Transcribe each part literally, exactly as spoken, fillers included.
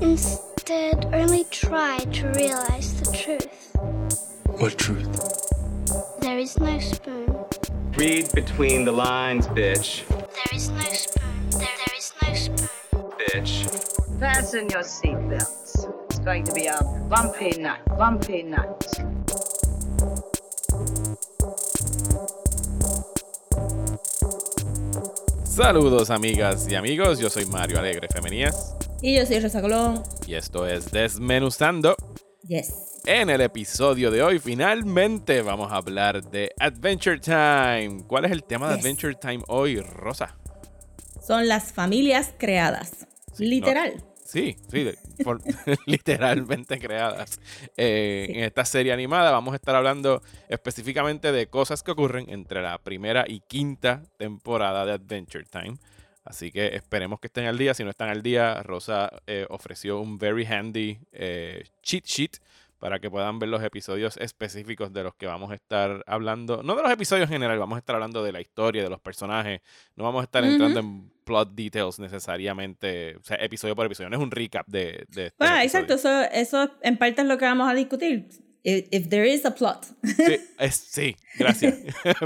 Instead, only tried to realize the truth. What truth? There is no spoon. Read between the lines, bitch. There is no spoon. There, there is no spoon. Bitch. Fasten your seatbelts. It's going to be a bumpy night. Bumpy night. Saludos, amigas y amigos. Yo soy Mario Alegre Femenías. Y yo soy Rosa Colón. Y esto es Desmenuzando. Yes. En el episodio de hoy, finalmente vamos a hablar de Adventure Time. ¿Cuál es el tema de yes. Adventure Time hoy, Rosa? Son las familias creadas. Sí, literal. No, sí, sí, de, por, literalmente creadas. Eh, sí. En esta serie animada vamos a estar hablando específicamente de cosas que ocurren entre la primera y quinta temporada de Adventure Time. Así que esperemos que estén al día. Si no están al día, Rosa eh, ofreció un very handy eh, cheat sheet para que puedan ver los episodios específicos de los que vamos a estar hablando. No de los episodios en general, vamos a estar hablando de la historia, de los personajes. No vamos a estar entrando uh-huh. en plot details necesariamente, o sea, episodio por episodio. No es un recap de... de bueno, ah, exacto. Eso, eso en parte es lo que vamos a discutir. If, if there is a plot. Sí, es, sí gracias.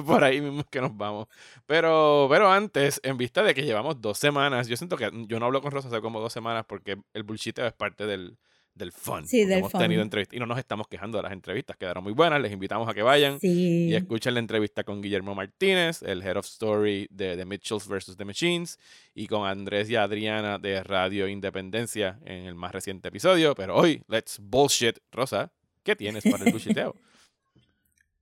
Por ahí mismo que nos vamos. Pero, pero antes, en vista de que llevamos dos semanas, yo siento que yo no hablo con Rosa hace como dos semanas porque el bullshiteo es parte del, del fun. Sí, del hemos fun. Tenido entrevistas y no nos estamos quejando de las entrevistas. Quedaron muy buenas. Les invitamos a que vayan sí. y escuchen la entrevista con Guillermo Martínez, el Head of Story de The Mitchells versus The Machines, y con Andrés y Adriana de Radio Independencia en el más reciente episodio. Pero hoy, let's bullshit, Rosa. ¿Qué tienes para el bullshiteo?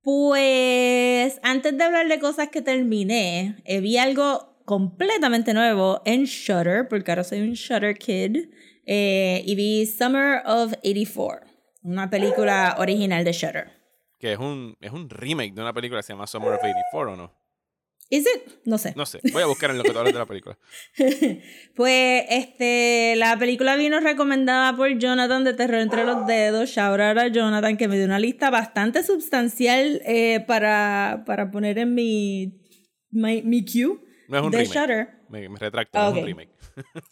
Pues, antes de hablar de cosas que terminé, eh, vi algo completamente nuevo en Shudder, porque ahora soy un Shudder kid, eh, y vi Summer of eighty-four, una película original de Shudder. Que es un, es un remake de una película que se llama Summer of eighty-four, ¿o no? ¿Es it? No sé. No sé. Voy a buscar en lo que te hablas de la película. Pues, este, la película vino recomendada por Jonathan de Terror Entre los Dedos. Shout out a Jonathan, que me dio una lista bastante sustancial eh, para, para poner en mi, my, mi queue. No es un remake. Shutter. Me, me retracto, okay. No es un remake.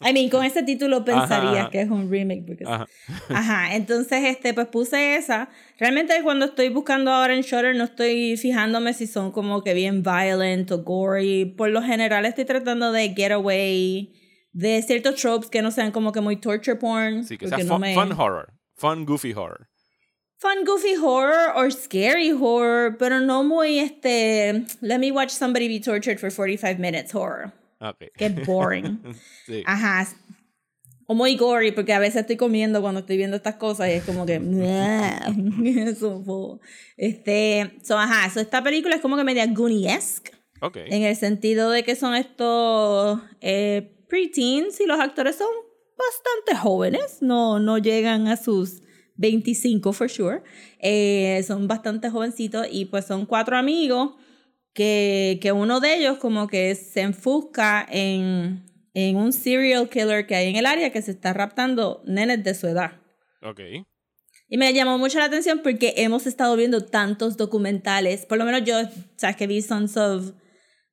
I mean, con ese título pensarías ajá, que es un remake. Porque... Ajá. ajá. Entonces, este, pues puse esa. Realmente cuando estoy buscando ahora en Shudder no estoy fijándome si son como que bien violent o gory. Por lo general estoy tratando de get away de ciertos tropes que no sean como que muy torture porn. Sí, que sea fun, no me... fun horror. Fun goofy horror. Fun, goofy horror or scary horror, pero no muy este... Let me watch somebody be tortured for forty-five minutes horror. Okay. Que es boring. Sí. Ajá. O muy gory, porque a veces estoy comiendo cuando estoy viendo estas cosas y es como que... Eso este, so, ajá. So, esta película es como que media Goonie-esque. Okay. En el sentido de que son estos eh, preteens y los actores son bastante jóvenes. No, no llegan a sus... veinticinco for sure, eh, son bastante jovencitos y pues son cuatro amigos que, que uno de ellos como que se enfusca en, en un serial killer que hay en el área que se está raptando nenes de su edad. Ok. Y me llamó mucho la atención porque hemos estado viendo tantos documentales, por lo menos yo, sabes que vi Sons of,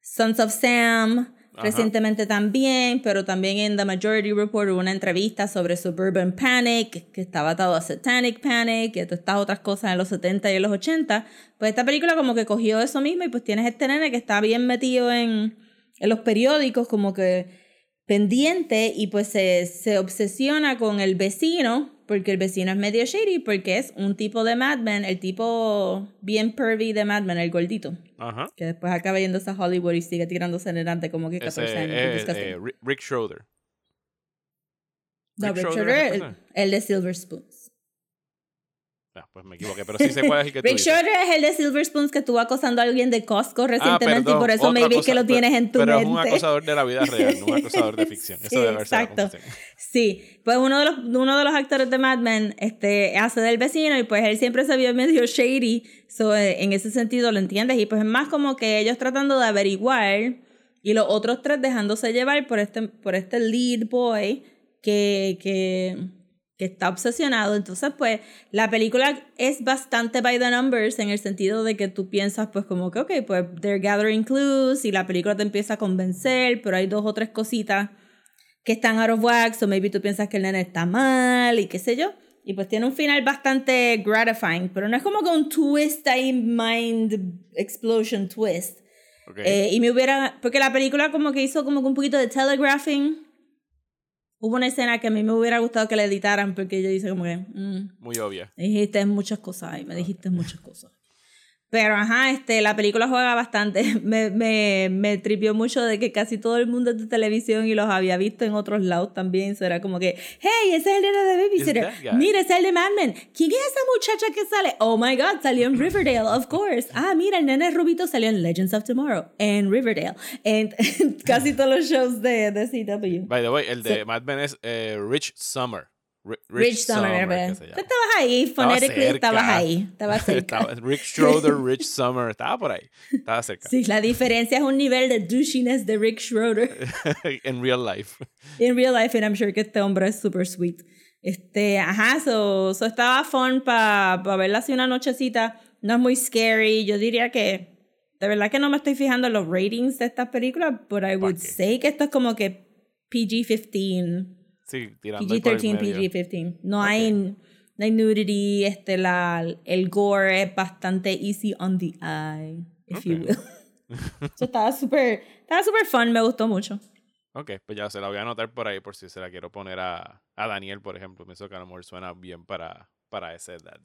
Sons of Sam... Ajá. Recientemente también, pero también en The Majority Report hubo una entrevista sobre Suburban Panic, que estaba atado a Satanic Panic y a todas estas otras cosas en los setenta y en los ochenta. Pues esta película como que cogió eso mismo y pues tienes este nene que está bien metido en, en los periódicos, como que pendiente, y pues se, se obsesiona con el vecino, porque el vecino es medio shady, porque es un tipo de Mad Men, el tipo bien pervy de Mad Men, el gordito. Ajá. Que después acaba yéndose a Hollywood y sigue tirándose en adelante como que catorce Ese, años. Eh, eh, eh, Rick Schroeder. No, Rick, Rick Schroeder, el, el de Silver Spoons. Ah, pues me equivoqué, pero sí sé cuál es el que tú Rick Schroeder es el de Silver Spoons que estuvo acosando a alguien de Costco recientemente ah, y por eso me vi que lo tienes en tu pero mente. Pero es un acosador de la vida real, no un acosador de ficción. Eso sí, debe exacto. Sí, pues uno de, los, uno de los actores de Mad Men este, hace del vecino y pues él siempre se vio medio shady, so, en ese sentido lo entiendes. Y pues es más como que ellos tratando de averiguar y los otros tres dejándose llevar por este, por este lead boy que... que que está obsesionado. Entonces, pues, la película es bastante by the numbers en el sentido de que tú piensas, pues, como que, ok, pues, they're gathering clues y la película te empieza a convencer, pero hay dos o tres cositas que están out of whack, o maybe tú piensas que el nene está mal y qué sé yo. Y pues tiene un final bastante gratifying, pero no es como que un twist ahí, mind explosion twist. Okay. Eh, y me hubiera... Porque la película como que hizo como que un poquito de telegraphing. Hubo una escena que a mí me hubiera gustado que la editaran, porque yo hice como que... Mm, muy obvia. Me dijiste muchas cosas ahí, me dijiste muchas cosas. Pero ajá, este, la película juega bastante. Me, me, me tripió mucho de que casi todo el mundo es de televisión y los había visto en otros lados también. Eso era como que, hey, ese es el nene de Babysitter. Mira, ese es el de Mad Men. ¿Quién es esa muchacha que sale? Oh my God, salió en Riverdale, of course. Ah, mira, el nene rubito salió en Legends of Tomorrow, en Riverdale, en casi todos los shows de, de C W. By the way, el de so, Mad Men es eh, Rich Summer. Rich, Rich Summer, Summer tú estabas ahí, fonéticamente estabas ahí, estabas cerca. Estaba, Rick Schroeder, Rich Summer, estaba por ahí, estaba cerca. Sí, la diferencia es un nivel de douchiness de Rick Schroeder. In real life. In real life, and I'm sure que este hombre es super sweet. Este, ajá, so, so estaba fun para pa verla así una nochecita, no es muy scary, yo diría que, de verdad que no me estoy fijando en los ratings de estas películas, but I would say que esto es como que P G fifteen. Sí, tirando P G thirteen, P G fifteen. No, okay. hay, no hay nudity, este, la, el gore es bastante easy on the eye, if okay. you will. So, estaba súper estaba super fun, me gustó mucho. Ok, pues ya se la voy a anotar por ahí por si se la quiero poner a, a Daniel, por ejemplo. Pienso que a lo mejor suena bien para, para esa edad.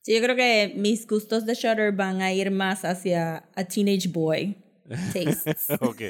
Sí, yo creo que mis gustos de Shudder van a ir más hacia a teenage boy tastes. Ok,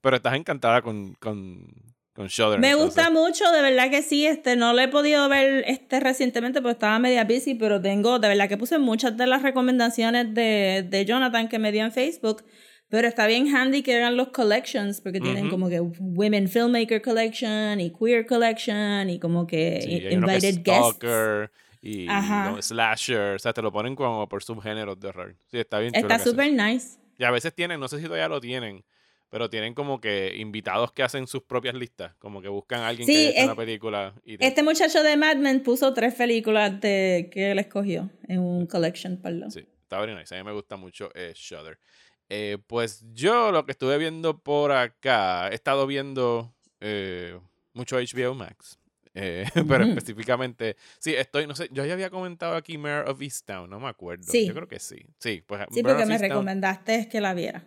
pero estás encantada con... con Con Shudder, me entonces. Gusta mucho, de verdad que sí. Este, no lo he podido ver este recientemente porque estaba media busy, pero tengo, de verdad que puse muchas de las recomendaciones de, de Jonathan que me dio en Facebook, pero está bien handy que hagan los collections, porque uh-huh. tienen como que Women Filmmaker Collection y Queer Collection y como que sí, i- Invited que Stalker, Guests. Y no, Slasher, o sea, te lo ponen como por subgéneros de horror. Sí, está bien chulo. Está súper nice. Y a veces tienen, no sé si todavía lo tienen, pero tienen como que invitados que hacen sus propias listas, como que buscan a alguien sí, que haya hecho una película. Y te... Este muchacho de Mad Men puso tres películas de, que él escogió en un collection, perdón. Sí, está bien nice. A mí me gusta mucho eh, Shudder. Eh, pues yo lo que estuve viendo por acá, he estado viendo eh, mucho H B O Max, eh, mm-hmm. pero específicamente, sí, estoy, no sé, yo ya había comentado aquí Mare of Easttown, no me acuerdo. Sí. Yo creo que sí. Sí, pues, sí porque me Easttown, recomendaste es que la viera.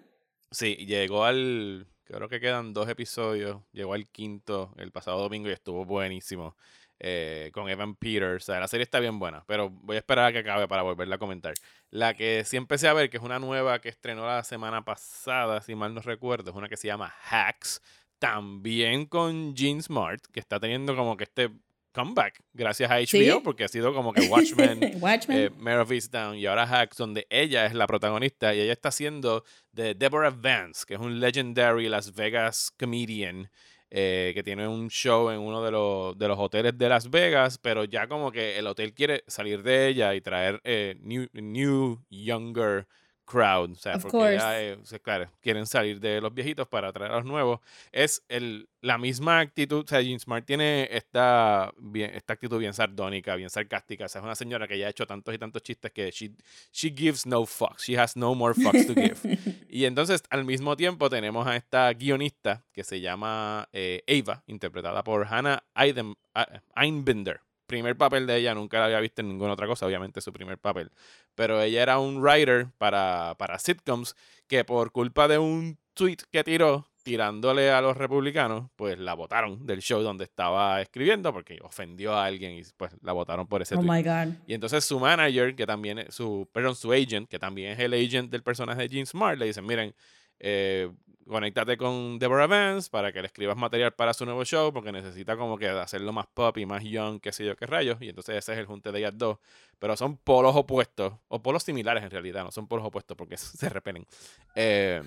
Sí, llegó al... Creo que quedan dos episodios. Llegó al quinto el pasado domingo y estuvo buenísimo. Eh, con Evan Peters. O sea, la serie está bien buena, pero voy a esperar a que acabe para volverla a comentar. La que sí empecé a ver, que es una nueva que estrenó la semana pasada, si mal no recuerdo, es una que se llama Hacks. También con Jean Smart, que está teniendo como que este comeback gracias a H B O, ¿sí? Porque ha sido como que Watchmen, Watchmen. Eh, Mare of Easttown y ahora Hacks, donde ella es la protagonista y ella está haciendo de Deborah Vance, que es un legendary Las Vegas comedian eh, que tiene un show en uno de los, de los hoteles de Las Vegas, pero ya como que el hotel quiere salir de ella y traer eh, new, new, younger crowd, o sea, porque ya, eh, claro, quieren salir de los viejitos para traer a los nuevos. Es el, la misma actitud, o sea, Jean Smart tiene esta, bien, esta actitud bien sardónica, bien sarcástica, o sea, es una señora que ya ha hecho tantos y tantos chistes que she, she gives no fucks, she has no more fucks to give. Y entonces, al mismo tiempo, tenemos a esta guionista que se llama eh, Ava, interpretada por Hannah Eiden, uh, Einbinder. Primer papel de ella, nunca la había visto en ninguna otra cosa, obviamente su primer papel. Pero ella era un writer para, para sitcoms que por culpa de un tweet que tiró, tirándole a los republicanos, pues la botaron del show donde estaba escribiendo porque ofendió a alguien y pues la botaron por ese tweet. Oh my God. Y entonces su manager, que también es su, perdón, su agent, que también es el agent del personaje de Jean Smart, le dicen, miren, eh... conéctate con Deborah Vance para que le escribas material para su nuevo show porque necesita como que hacerlo más pop y más young, qué sé yo, qué rayos. Y entonces ese es el junte de ellas dos. Pero son polos opuestos, o polos similares en realidad, no son polos opuestos porque se repelen. Eh,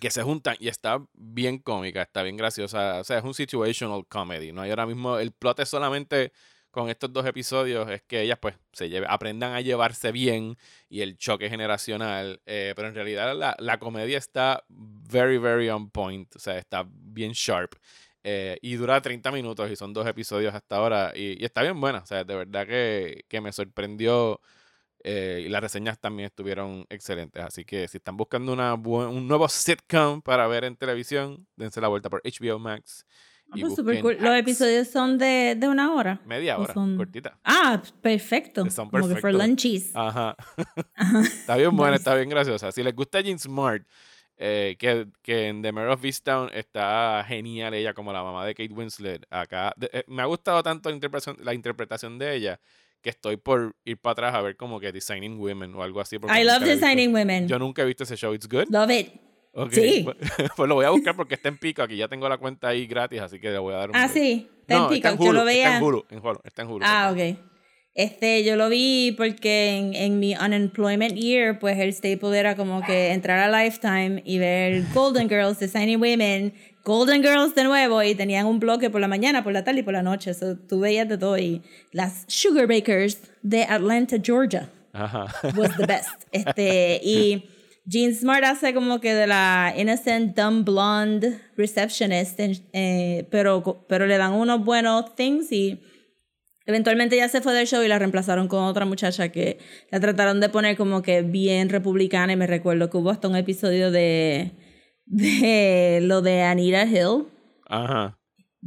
que se juntan y está bien cómica, está bien graciosa. O sea, es un situational comedy, ¿no? Y ahora mismo el plot es solamente... con estos dos episodios es que ellas pues se lleve, aprendan a llevarse bien y el choque generacional, eh, pero en realidad la, la comedia está very, very on point, o sea, está bien sharp, eh, y dura treinta minutos y son dos episodios hasta ahora y, y está bien buena, o sea, de verdad que, que me sorprendió, eh, y las reseñas también estuvieron excelentes, así que si están buscando una bu- un nuevo sitcom para ver en televisión, dense la vuelta por H B O Max. Y oh, super cool. ¿Los episodios son de, de una hora? Media hora, son... cortita. Ah, perfecto. Son como que for lunches. Ajá. Ajá. Está bien buena, está bien graciosa. Si les gusta Jean Smart, eh, que, que en The Mayor of Easttown está genial ella como la mamá de Kate Winslet. Acá de, eh, me ha gustado tanto la interpretación, la interpretación de ella, que estoy por ir para atrás a ver como que Designing Women o algo así. I love Designing Women. Yo nunca he visto ese show. It's good. Love it. Okay. Sí. Pues, pues lo voy a buscar porque está en Pico. Aquí ya tengo la cuenta ahí gratis, así que le voy a dar un... Ah, break. Sí. Está no, en Pico. Está en Hulu, yo lo veía. Está en Hulu. En Hulu, está en Hulu. Ah, ok. Este, yo lo vi porque en, en mi unemployment year, pues el staple era como que entrar a Lifetime y ver Golden Girls, Designing Women, Golden Girls de nuevo, y tenían un bloque por la mañana, por la tarde y por la noche. So, tú veías de todo. Y las Sugar Bakers de Atlanta, Georgia. Ajá. Was the best. Este, y... Jean Smart hace como que de la innocent, dumb, blonde receptionist, eh, pero, pero le dan unos buenos things y eventualmente ella se fue del show y la reemplazaron con otra muchacha que la trataron de poner como que bien republicana, y me recuerdo que hubo hasta un episodio de, de lo de Anita Hill. Ajá.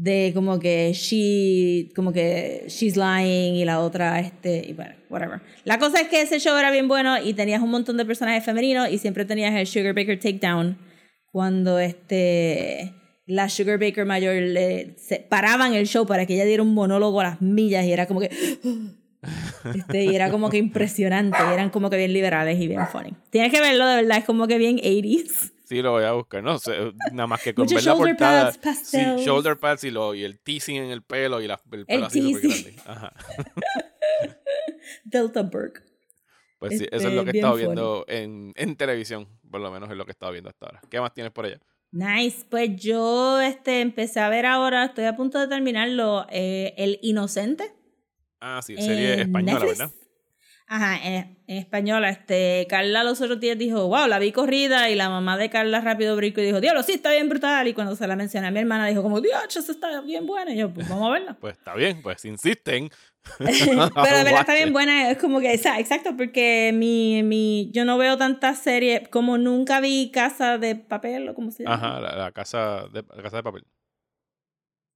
De como que she, como que she's lying, y la otra, este, y bueno, whatever. La cosa es que ese show era bien bueno y tenías un montón de personajes femeninos, y siempre tenías el Sugar Baker Takedown, cuando este, la Sugar Baker mayor le se, paraban el show para que ella diera un monólogo a las millas, y era como que... Este, y era como que impresionante, y eran como que bien liberales y bien funny. Tienes que verlo, de verdad, es como que bien eighties. Sí, lo voy a buscar. No sé, nada más que con ver la portada. Pads, pastels. Sí, shoulder pads y, lo, y el teasing en el pelo y la, el pelo el así súper grande. Ajá. Delta Burke. Pues este, sí, eso es lo que he estado funny. viendo en, en televisión, por lo menos es lo que he estado viendo hasta ahora. ¿Qué más tienes por allá? Nice, pues yo este, empecé a ver ahora, estoy a punto de terminarlo, eh, El Inocente. Ah, sí, serie española, Netflix, ¿verdad? Ajá, en, en española. Este, Carla los otros días dijo, wow, la vi corrida, y la mamá de Carla rápido brincó y dijo, diablo, sí, está bien brutal. Y cuando se la mencioné a mi hermana, dijo como, diablo, eso está bien buena. Y yo, pues vamos a verla. Pues está bien, pues insisten. Pero la verdad está bien buena, es como que, exacto, porque mi, mi, yo no veo tantas series, como nunca vi Casa de Papel, o como se llama. Ajá, la, la, casa, de, la Casa de Papel.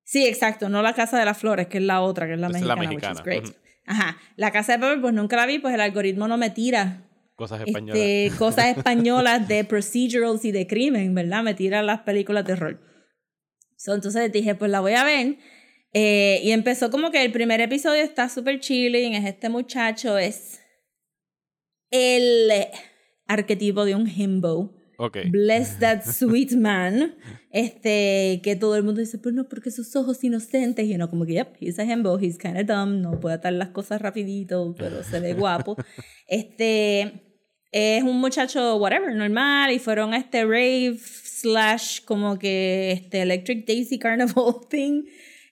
Sí, exacto, no La Casa de las Flores, que es la otra, que es la es mexicana, la mexicana. Which is great. Uh-huh. Ajá, La Casa de Papel, pues nunca la vi, pues el algoritmo no me tira cosas españolas, este, cosas españolas de procedurals y de crimen, ¿verdad? Me tira las películas de terror. So, entonces dije, pues la voy a ver. Eh, y empezó como que el primer episodio está súper chilling, es este muchacho, es el arquetipo de un himbo. Okay. Bless that sweet man. Este, que todo el mundo dice, pues no, porque sus ojos inocentes. Y uno como que, yep, he's a himbo, he's kind of dumb, no puede atar las cosas rapidito, pero se ve guapo. Este, es un muchacho, whatever, normal, y fueron a este rave slash como que este Electric Daisy Carnival thing.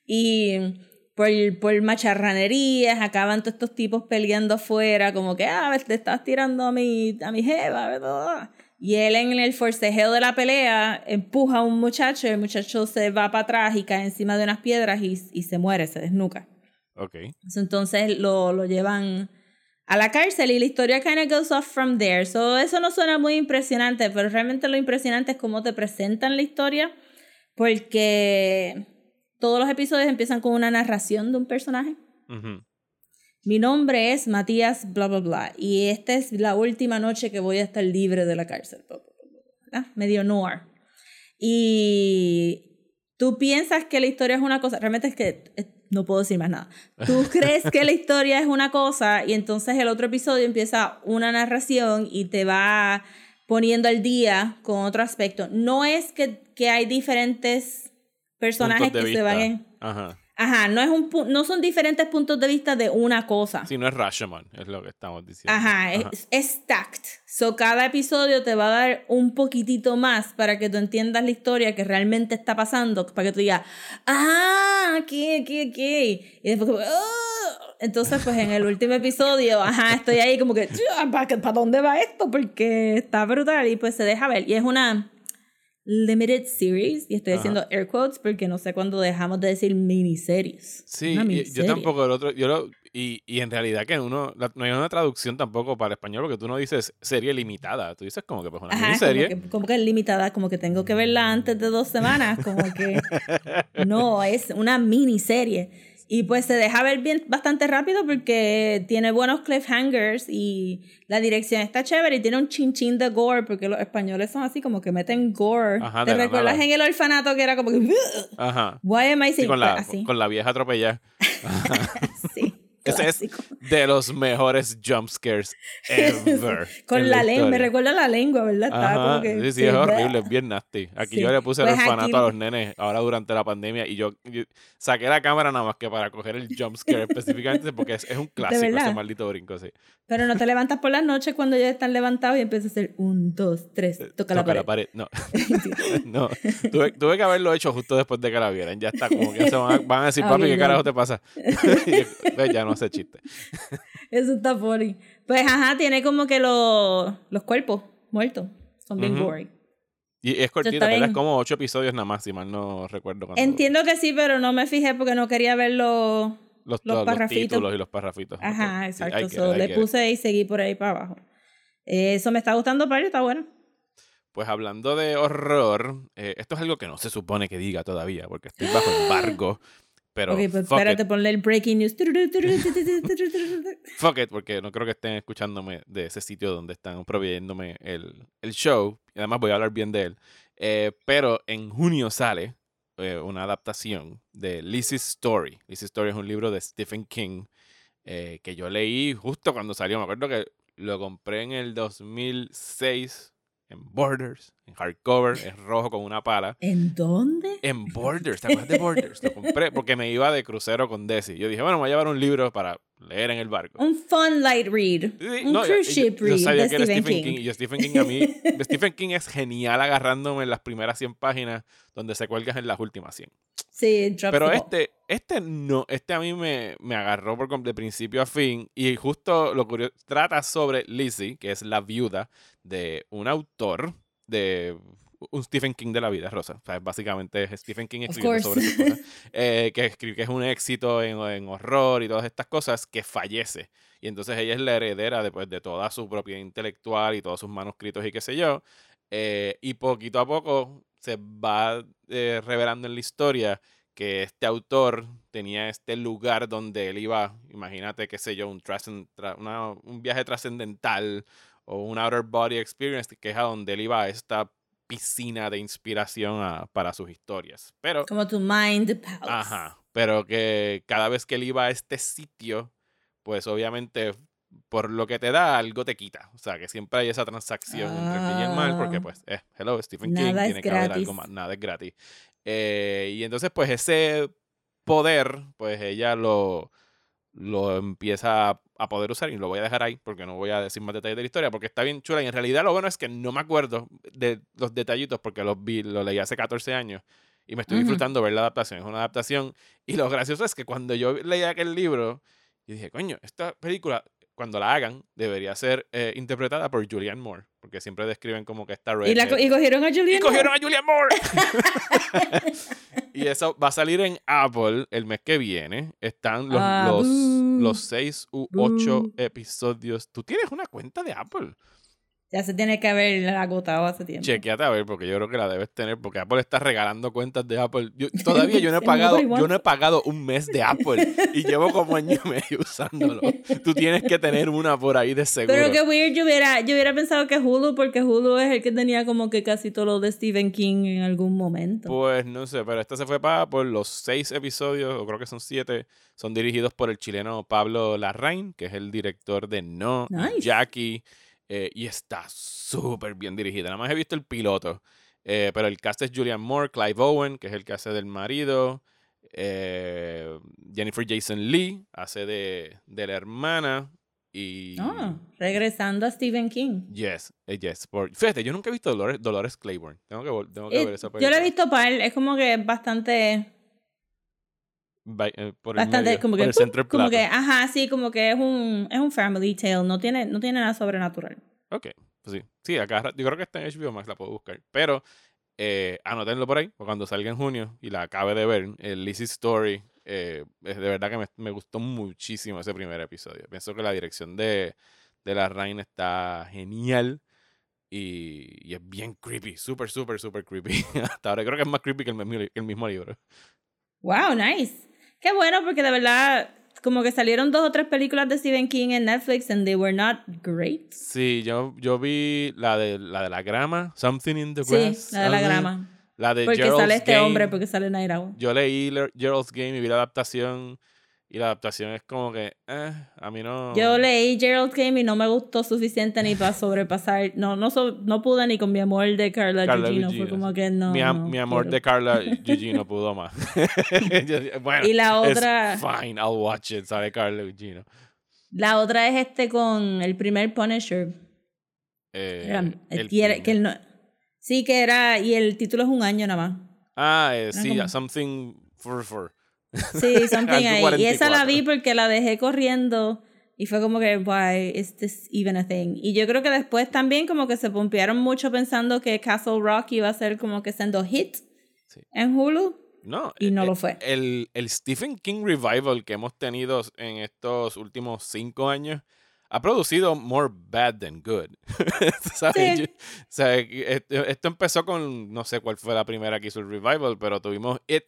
Y por, por macharranerías acaban todos estos tipos peleando afuera, como que, ah, te estás tirando a mi, a mi jeva, ¿verdad? Y él en el forcejeo de la pelea empuja a un muchacho, el muchacho se va para atrás y cae encima de unas piedras y, y se muere, se desnuca. Okay. Entonces lo, lo llevan a la cárcel y la historia kind of goes off from there. So, eso no suena muy impresionante, pero realmente lo impresionante es cómo te presentan la historia, porque todos los episodios empiezan con una narración de un personaje. Uh-huh. Mi nombre es Matías bla bla bla y esta es la última noche que voy a estar libre de la cárcel. ¿Ah? Medio noir. Y tú piensas que la historia es una cosa, realmente es que es, no puedo decir más nada. Tú crees que la historia es una cosa y entonces el otro episodio empieza una narración y te va poniendo al día con otro aspecto. No es que, que hay diferentes personajes que se van en... Ajá. Ajá, no, es un pu- no son diferentes puntos de vista de una cosa. Sí, no es Rashomon, es lo que estamos diciendo. Ajá, Ajá. Es, es stacked. So, cada episodio te va a dar un poquitito más para que tú entiendas la historia que realmente está pasando, para que tú digas, ah, aquí, aquí, aquí. Y después, oh. Entonces, pues en el último episodio, ajá, estoy ahí como que, ¿para dónde va esto? Porque está brutal y pues se deja ver. Y es una... limited series, y estoy haciendo air quotes porque no sé cuándo dejamos de decir miniseries. Sí, yo tampoco, el otro, yo lo, Y, y en realidad que uno la, no hay una traducción tampoco para español, porque tú no dices serie limitada, tú dices como que pues una Ajá, miniserie. Como que, como que limitada, como que tengo que verla antes de dos semanas, como que no, es una miniserie. Y pues se deja ver bien bastante rápido porque tiene buenos cliffhangers y la dirección está chévere y tiene un chin chin de gore, porque los españoles son así como que meten gore. Ajá, ¿te recuerdas nada. En El Orfanato que era como que... Ajá. Why am I sí, con, la, así. con la vieja atropellada. Sí. Ese es de los mejores jumpscares ever. Con la lengua, me recuerda la lengua, ¿verdad? Ajá, como que, sí, sí, es horrible, es bien nasty. Aquí sí. Yo le puse pues El Orfanato aquí... a los nenes ahora durante la pandemia y yo, yo saqué la cámara nada más que para coger el jumpscare específicamente porque es, es un clásico ese maldito brinco, sí. Pero no te levantas por la noche cuando ya están levantados y empiezas a hacer un, dos, tres, toca, toca la pared. La pared. No, no. Tuve, tuve que haberlo hecho justo después de que la vieran. Ya está, como que se van, a, van a decir, papi, ¿qué carajo te pasa? Yo, ya no. Ese chiste. Eso está funny. Pues ajá, tiene como que lo, los cuerpos muertos. Son bien uh-huh. gory. Y es cortita, ¿verdad? Es como ocho episodios nada más, si mal no recuerdo. Cuando... Entiendo que sí, pero no me fijé porque no quería ver los, los, los, los títulos y los parrafitos. Ajá, okay. Exacto. Sí, so, it, le puse it. Y seguí por ahí para abajo. Eh, eso me está gustando, pero está bueno. Pues hablando de horror, eh, esto es algo que no se supone que diga todavía porque estoy bajo embargo. Pero okay, pues espérate, it. ponle el breaking news. Fuck it, porque no creo que estén escuchándome de ese sitio donde están proveyéndome el, el show. Y además voy a hablar bien de él. Eh, pero en junio sale eh, una adaptación de Lizzie's Story. Lizzie's Story es un libro de Stephen King eh, que yo leí justo cuando salió. Me acuerdo que lo compré en el dos mil seis en Borders, en hardcover, en rojo con una pala. ¿En dónde? En Borders, ¿te acuerdas de Borders? Lo compré porque me iba de crucero con Desi. Yo dije, bueno, me voy a llevar un libro para leer en el barco. Un fun light read. Sí, un no, cruise yo, ship yo, read yo sabía de que Stephen era Stephen King. King. Y yo, Stephen King a mí, Stephen King es genial agarrándome en las primeras cien páginas donde se cuelgas en las últimas cien. Sí, pero este, este no, este a mí me, me agarró por, de principio a fin y justo lo curioso, trata sobre Lizzie, que es la viuda de un autor de un Stephen King de la vida, Rosa. O sea, básicamente es Stephen King escribiendo sobre sus cosas. Eh, que, que es un éxito en, en horror y todas estas cosas, que fallece. Y entonces ella es la heredera de, pues, de toda su propiedad intelectual y todos sus manuscritos y qué sé yo. Eh, y poquito a poco se va eh, revelando en la historia que este autor tenía este lugar donde él iba, imagínate, qué sé yo, un, trascend- tra- una, un viaje trascendental o un outer body experience, que es a donde él iba a esta piscina de inspiración a, para sus historias. Pero, como tu mind palace. Ajá, pero que cada vez que él iba a este sitio, pues obviamente por lo que te da, algo te quita. O sea, que siempre hay esa transacción oh. entre el bien y el mal, porque pues, eh, hello, Stephen King, nada tiene que gratis. Haber algo más. Nada es gratis. Eh, y entonces, pues ese poder, pues ella lo, lo empieza a a poder usar, y lo voy a dejar ahí porque no voy a decir más detalles de la historia porque está bien chula, y en realidad lo bueno es que no me acuerdo de los detallitos porque los vi, lo leí hace catorce años y me estoy uh-huh. disfrutando ver la adaptación. Es una adaptación, y lo gracioso es que cuando yo leía aquel libro yo dije, coño, esta película cuando la hagan debería ser eh, interpretada por Julianne Moore, porque siempre describen como que está red. ¿Y, co- y cogieron a Julianne Moore. Y cogieron a Julianne Moore. Y eso va a salir en Apple el mes que viene. Están los, ah, los, uh, los seis u ocho uh, episodios. ¿Tú tienes una cuenta de Apple? Ya se tiene que haber agotado hace tiempo. Chequéate a ver, porque yo creo que la debes tener, porque Apple está regalando cuentas de Apple. Yo, todavía yo no he pagado yo no he pagado un mes de Apple y llevo como año y medio usándolo. Tú tienes que tener una por ahí de seguro. Pero qué weird, yo hubiera, yo hubiera pensado que Hulu, porque Hulu es el que tenía como que casi todo lo de Stephen King en algún momento. Pues no sé, pero esta se fue para por los seis episodios, o creo que son siete, son dirigidos por el chileno Pablo Larraín, que es el director de No, nice. Jackie. Eh, y está súper bien dirigida. Nada más he visto el piloto. Eh, pero el cast es Julianne Moore, Clive Owen, que es el que hace del marido. Eh, Jennifer Jason Leigh hace de, de la hermana. Y... Oh, regresando a Stephen King. Yes, yes. Por... Fíjate, yo nunca he visto Dolores, Dolores Claiborne. Tengo que, tengo que eh, ver esa película. Yo la he visto para él. Es como que bastante... By, eh, por bastante el medio, como que, por el centro del plato. Como que ajá, sí, como que es un es un family tale, no tiene no tiene nada sobrenatural. Okay, pues sí. Sí, acá yo creo que está en H B O Max, la puedo buscar, pero eh, anótenlo por ahí, porque cuando salga en junio y la acabe de ver, el Lizzie's Story Eh, de verdad que me, me gustó muchísimo ese primer episodio. Pienso que la dirección de, de la reina está genial. Y, y es bien creepy, súper, súper, súper creepy. Hasta ahora creo que es más creepy que el, el mismo libro. ¡Wow! Nice. Qué bueno, porque de verdad como que salieron dos o tres películas de Stephen King en Netflix and they were not great. Sí, yo, yo vi la de, la de la grama, Something in the Grass. Sí, la de la grama. La de porque Gerald's sale este Game. Hombre, porque sale Night Owl. Yo leí Gerald's Game y vi la adaptación. Y la adaptación es como que, eh, a mí no... Yo leí Gerald's Game y no me gustó suficiente ni para sobrepasar. No no, so, no pude ni con Mi amor de Carla, Carla Giugino. Fue como que no... Mi, a, no, mi amor pero... de Carla Giugino pudo más. Bueno, y la otra... It's fine, I'll watch it, sabe Carla Giugino. La otra es este con el primer Punisher. Eh, era, el era, que el no, sí, que era... Y el título es un año nada más. Ah, eh, sí, como... Something for... for. Sí, something ahí. Y esa la vi porque la dejé corriendo y fue como que, why is this even a thing? Y yo creo que después también como que se pompearon mucho pensando que Castle Rock iba a ser como que siendo hit sí. en Hulu. No, y no el, lo fue. El, el Stephen King revival que hemos tenido en estos últimos cinco años ha producido more bad than good. ¿Sabes? Sí. Yo, o sea, esto empezó con, no sé cuál fue la primera que hizo el revival, pero tuvimos It.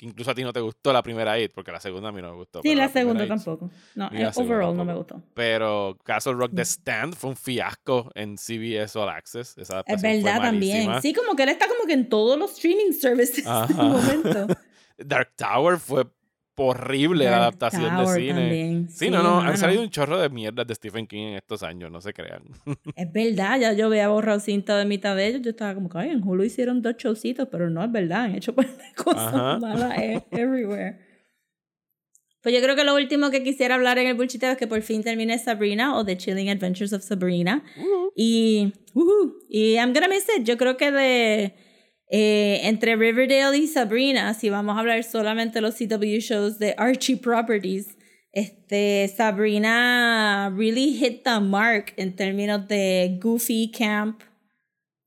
Que incluso a ti no te gustó la primera It, porque la segunda a mí no me gustó. Sí, la, la segunda It, tampoco. No, el overall no me gustó. Pero Castle Rock The Stand fue un fiasco en C B S All Access. Esa es verdad también. Sí, como que él está como que en todos los streaming services en momento. Dark Tower fue horrible Dark la adaptación Tower de cine. También. Sí, sí, no, no. Han salido un chorro de mierdas de Stephen King en estos años, no se crean. Es verdad, ya yo había borrado cinta de mitad de ellos. Yo estaba como que, ay, en Hulu hicieron dos showcitos, pero no, es verdad, han hecho cosas Ajá. malas everywhere. Pues yo creo que lo último que quisiera hablar en el bullshit es que por fin termine Sabrina o The Chilling Adventures of Sabrina. Uh-huh. Y, uh-huh, y I'm gonna miss it. Yo creo que de... Eh, entre Riverdale y Sabrina, si vamos a hablar solamente de los C W shows de Archie Properties, este, Sabrina really hit the mark en términos de goofy camp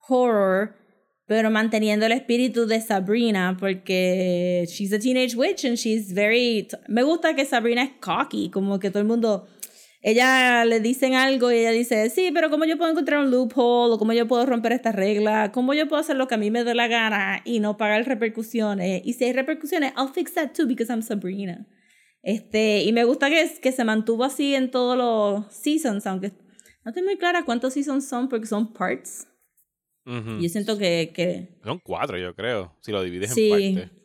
horror, pero manteniendo el espíritu de Sabrina porque she's a teenage witch and she's very... Me gusta que Sabrina es cocky, como que todo el mundo... Ella le dicen algo y ella dice, sí, pero ¿cómo yo puedo encontrar un loophole? ¿O cómo yo puedo romper esta regla? ¿Cómo yo puedo hacer lo que a mí me dé la gana y no pagar repercusiones? Y si hay repercusiones, I'll fix that too because I'm Sabrina. Este, y me gusta que, es, que se mantuvo así en todos los seasons, aunque no estoy muy clara cuántos seasons son porque son parts. Uh-huh. Yo siento que, que... Son cuatro, yo creo, si lo divides sí. en partes.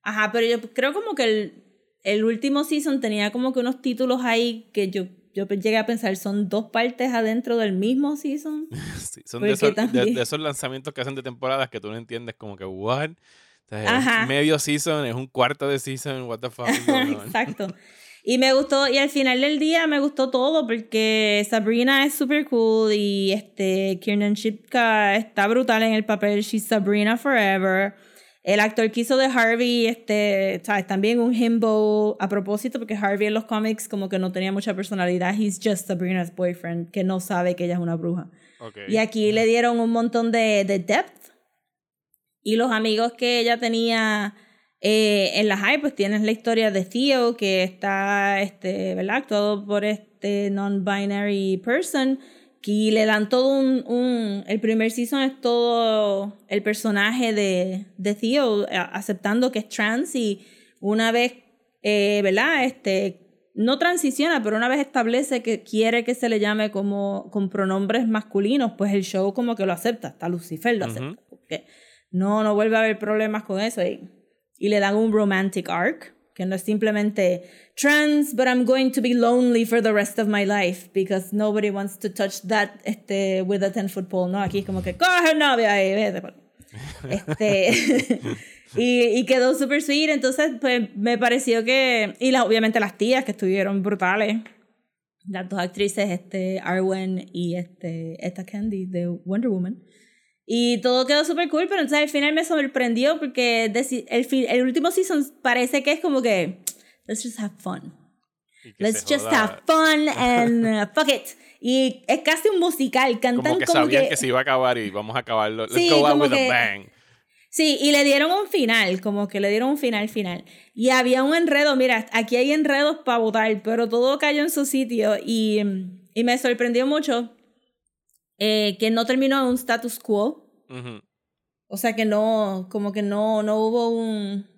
Ajá, pero yo creo como que el... El último season tenía como que unos títulos ahí que yo, yo llegué a pensar, ¿son dos partes adentro del mismo season? Sí, son de esos, de, de esos lanzamientos que hacen de temporadas que tú no entiendes como que, what? Entonces, medio season, es un cuarto de season, what the fuck. Exacto. Y me gustó, y al final del día me gustó todo porque Sabrina es super cool y este, Kiernan Shipka está brutal en el papel, she's Sabrina forever. El actor que hizo de Harvey, este, ¿sabes? También un himbo a propósito, porque Harvey en los cómics como que no tenía mucha personalidad. He's just Sabrina's boyfriend, que no sabe que ella es una bruja. Okay. Y aquí le dieron un montón de, de depth. Y los amigos que ella tenía eh, en la high, pues tienes la historia de Theo, que está, este, ¿verdad? Actuado por este non-binary person. Que le dan todo un, un... El primer season es todo el personaje de, de Theo aceptando que es trans y una vez, eh, ¿verdad? Este, no transiciona, pero una vez establece que quiere que se le llame como con pronombres masculinos, pues el show como que lo acepta. Hasta Lucifer lo acepta. Uh-huh. Porque no, no vuelve a haber problemas con eso. Y, y le dan un romantic arc, que no es simplemente... Trans, but I'm going to be lonely for the rest of my life because nobody wants to touch that este, with a ten-foot pole. No, aquí es como que, coge novia y vete. Este, y, y quedó super sweet. Entonces, pues, me pareció que... Y la, obviamente las tías que estuvieron brutales. Las dos actrices, este, Arwen y este, esta Candy de Wonder Woman. Y todo quedó super cool, pero entonces al final me sorprendió porque el, el último season parece que es como que... Let's just have fun. Let's just joda. have fun and uh, fuck it. Y es casi un musical. Cantan como que como sabían que... que se iba a acabar y vamos a acabarlo. Let's sí, go out with que... a bang. Sí, y le dieron un final, como que le dieron un final final. Y había un enredo, mira, aquí hay enredos para votar, pero todo cayó en su sitio y, y me sorprendió mucho eh, que no terminó en un status quo. Uh-huh. O sea que no, como que no, no hubo un...